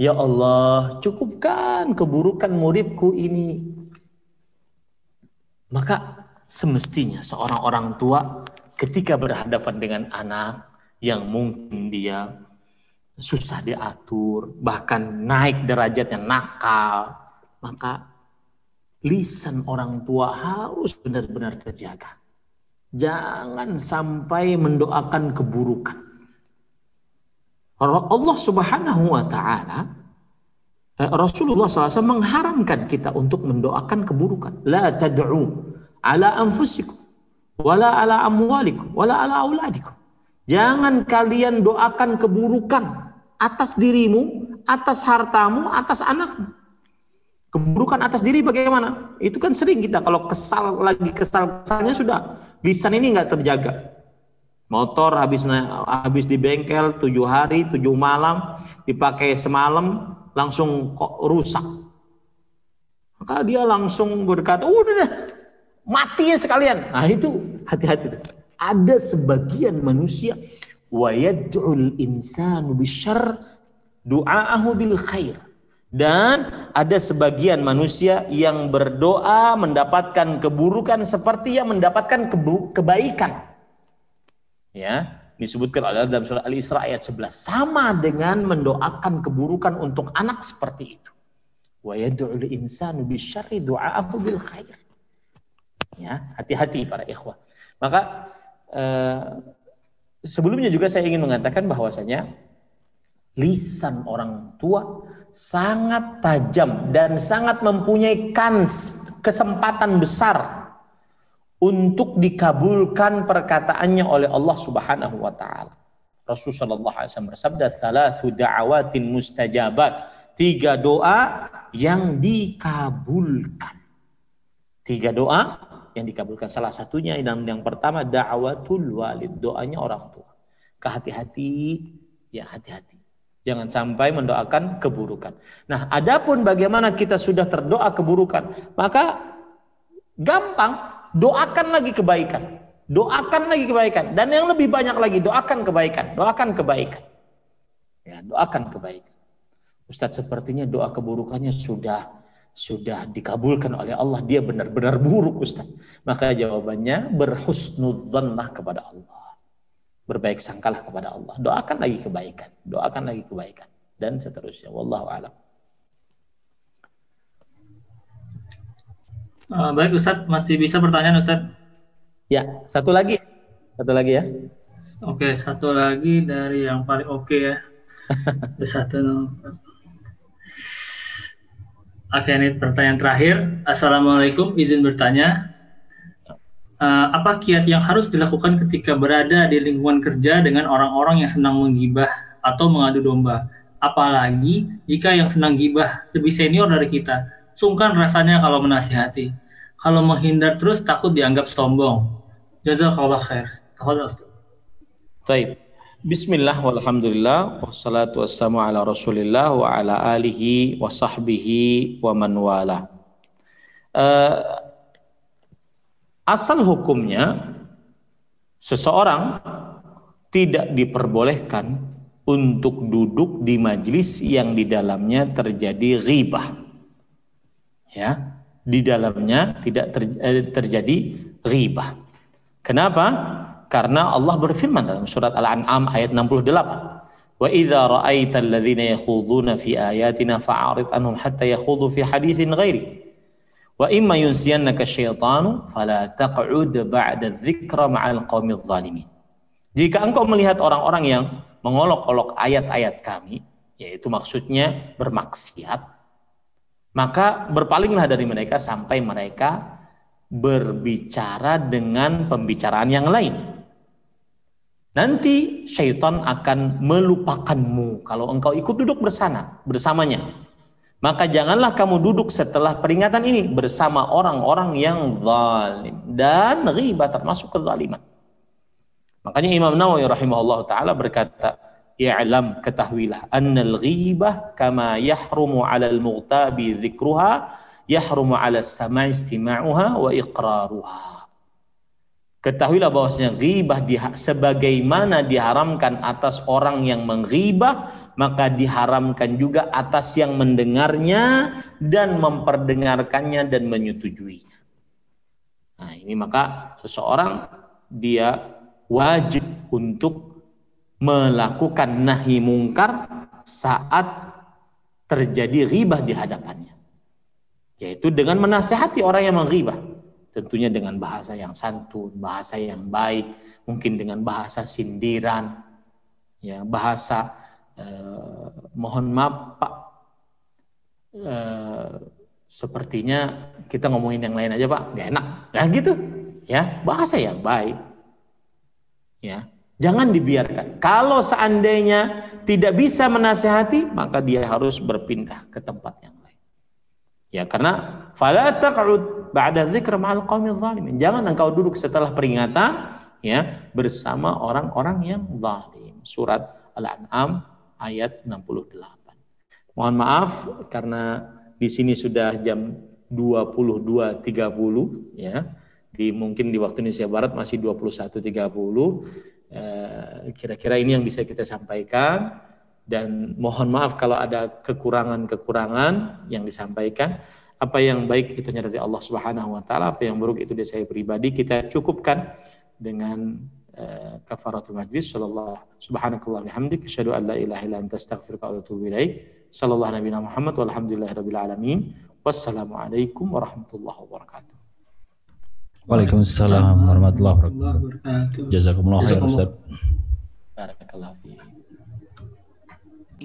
Ya Allah, cukupkan keburukan muridku ini. Maka semestinya seorang orang tua ketika berhadapan dengan anak yang mungkin dia susah diatur, bahkan naik derajatnya nakal, maka lisan orang tua harus benar-benar terjaga. Jangan sampai mendoakan keburukan. Allah Subhanahu wa ta'ala, Rasulullah SAW mengharamkan kita untuk mendoakan keburukan. La tad'u ala anfusikum wala ala amwalikum wala ala auladikum. Jangan kalian doakan keburukan atas dirimu, atas hartamu, atas anakmu. Keburukan atas diri bagaimana? Itu kan sering kita kalau kesal, lagi kesal-kesalnya sudah lisan ini nggak terjaga. Motor habis di bengkel 7 hari, 7 malam, dipakai semalam langsung kok rusak. Maka dia langsung berkata, udah mati ya sekalian. Nah itu hati-hati. Ada sebagian manusia wa yad'ul insanu bisyarr du'aahu bil khair. Dan ada sebagian manusia yang berdoa mendapatkan keburukan seperti yang mendapatkan kebaikan. Ya, disebutkan dalam surah Al-Isra ayat 11. Sama dengan mendoakan keburukan untuk anak seperti itu. Wa yad'ul insanu bisyarri du'aahu bil khair. Ya, hati-hati para ikhwah. Maka sebelumnya juga saya ingin mengatakan bahwasanya lisan orang tua sangat tajam dan sangat mempunyai kesempatan besar untuk dikabulkan perkataannya oleh Allah Subhanahu wa taala. Rasulullah sallallahu alaihi wasallam bersabda, "Thalathu da'awatin mustajabat." Tiga doa yang dikabulkan. Tiga doa yang dikabulkan. Salah satunya yang pertama da'awatul walid, doanya orang tua. Hati-hati. Jangan sampai mendoakan keburukan. Nah, adapun bagaimana kita sudah terdoa keburukan, maka gampang, doakan lagi kebaikan, dan yang lebih banyak lagi doakan kebaikan. Ya, doakan kebaikan. Ustaz, sepertinya doa keburukannya sudah dikabulkan oleh Allah. Dia benar-benar buruk, Ustaz. Maka jawabannya berhusnudzannah kepada Allah. Berbaik sangkalah kepada Allah. Doakan lagi kebaikan dan seterusnya. Wallahu a'lam. Baik Ustaz, masih bisa pertanyaan Ustaz? Ya, satu lagi ya. Oke, satu lagi dari yang paling oke ya. Oke, ini pertanyaan terakhir. Assalamualaikum, izin bertanya. Apa kiat yang harus dilakukan ketika berada di lingkungan kerja dengan orang-orang yang senang menggibah atau mengadu domba? Apalagi jika yang senang gibah lebih senior dari kita. Sungkan rasanya kalau menasihati. Kalau menghindar terus takut dianggap sombong. Jazakallah khair. Baik. Bismillah walhamdulillah wassalatu wassalamu ala Rasulillah wa ala alihi wa sahbihi wa man wala. Asal hukumnya seseorang tidak diperbolehkan untuk duduk di majelis yang di dalamnya terjadi ghibah. Ya, di dalamnya tidak terjadi ghibah. Kenapa? Karena Allah berfirman dalam surat Al-An'am ayat 68. Wa idza ra'aital ladzina yakhuduna fi ayatina fa'arid anhum hatta yakhudu fi haditsin ghairi. Wa imma yunsiyannaka syaitanu fala taq'ud ba'da dzikra ma'al qaumidz zalimin. Jika engkau melihat orang-orang yang mengolok-olok ayat-ayat kami, yaitu maksudnya bermaksiat, maka berpalinglah dari mereka sampai mereka berbicara dengan pembicaraan yang lain. Nanti syaitan akan melupakanmu kalau engkau ikut duduk bersamanya. Maka janganlah kamu duduk setelah peringatan ini bersama orang-orang yang zalim dan ghibah termasuk kezaliman. Makanya Imam Nawawi rahimahullah ta'ala berkata, I'lam ketahuilah, annal ghibah kama yahrumu alal mughtabi dhikruha, yahrumu ala sama istima'uha wa iqraruha. Ketahuilah bahwasanya ghibah sebagaimana diharamkan atas orang yang mengghibah, maka diharamkan juga atas yang mendengarnya dan memperdengarkannya dan menyetujuinya. Nah, ini maka seseorang dia wajib untuk melakukan nahi mungkar saat terjadi ghibah di hadapannya. Yaitu dengan menasihati orang yang mengghibah. tentunya dengan bahasa yang santun, bahasa yang baik, mungkin dengan bahasa sindiran, ya, bahasa mohon maaf Pak, sepertinya kita ngomongin yang lain aja Pak, gak enak, nah gitu, ya, bahasa yang baik, ya. Jangan dibiarkan. Kalau seandainya tidak bisa menasehati, maka dia harus berpindah ke tempat yang lain. Ya, karena fala taq'ud ba'da dzikr ma'al qaumil zalimin. Jangan engkau duduk setelah peringatan, ya, bersama orang-orang yang zalim. Surat Al-An'am ayat 68. Mohon maaf karena di sini sudah jam 22.30, ya. Mungkin di waktu Indonesia Barat masih 21.30. Kira-kira ini yang bisa kita sampaikan, dan mohon maaf kalau ada kekurangan-kekurangan yang disampaikan. Apa yang baik itu dari Allah Subhanahu wa taala, apa yang buruk itu dari saya pribadi. Kita cukupkan dengan kafaratul majlis. Subhanakallah bihamdika asyhadu an la ilaha illa anta astaghfiruka wa atubu ilaik. Sallallahu nabi Muhammad walhamdulillahirabbil alamin. Wassalamualaikum warahmatullahi wabarakatuh. Waalaikumsalam warahmatullahi wabarakatuh. Jazakumullah khairan Ustaz. Barakallahu fiik.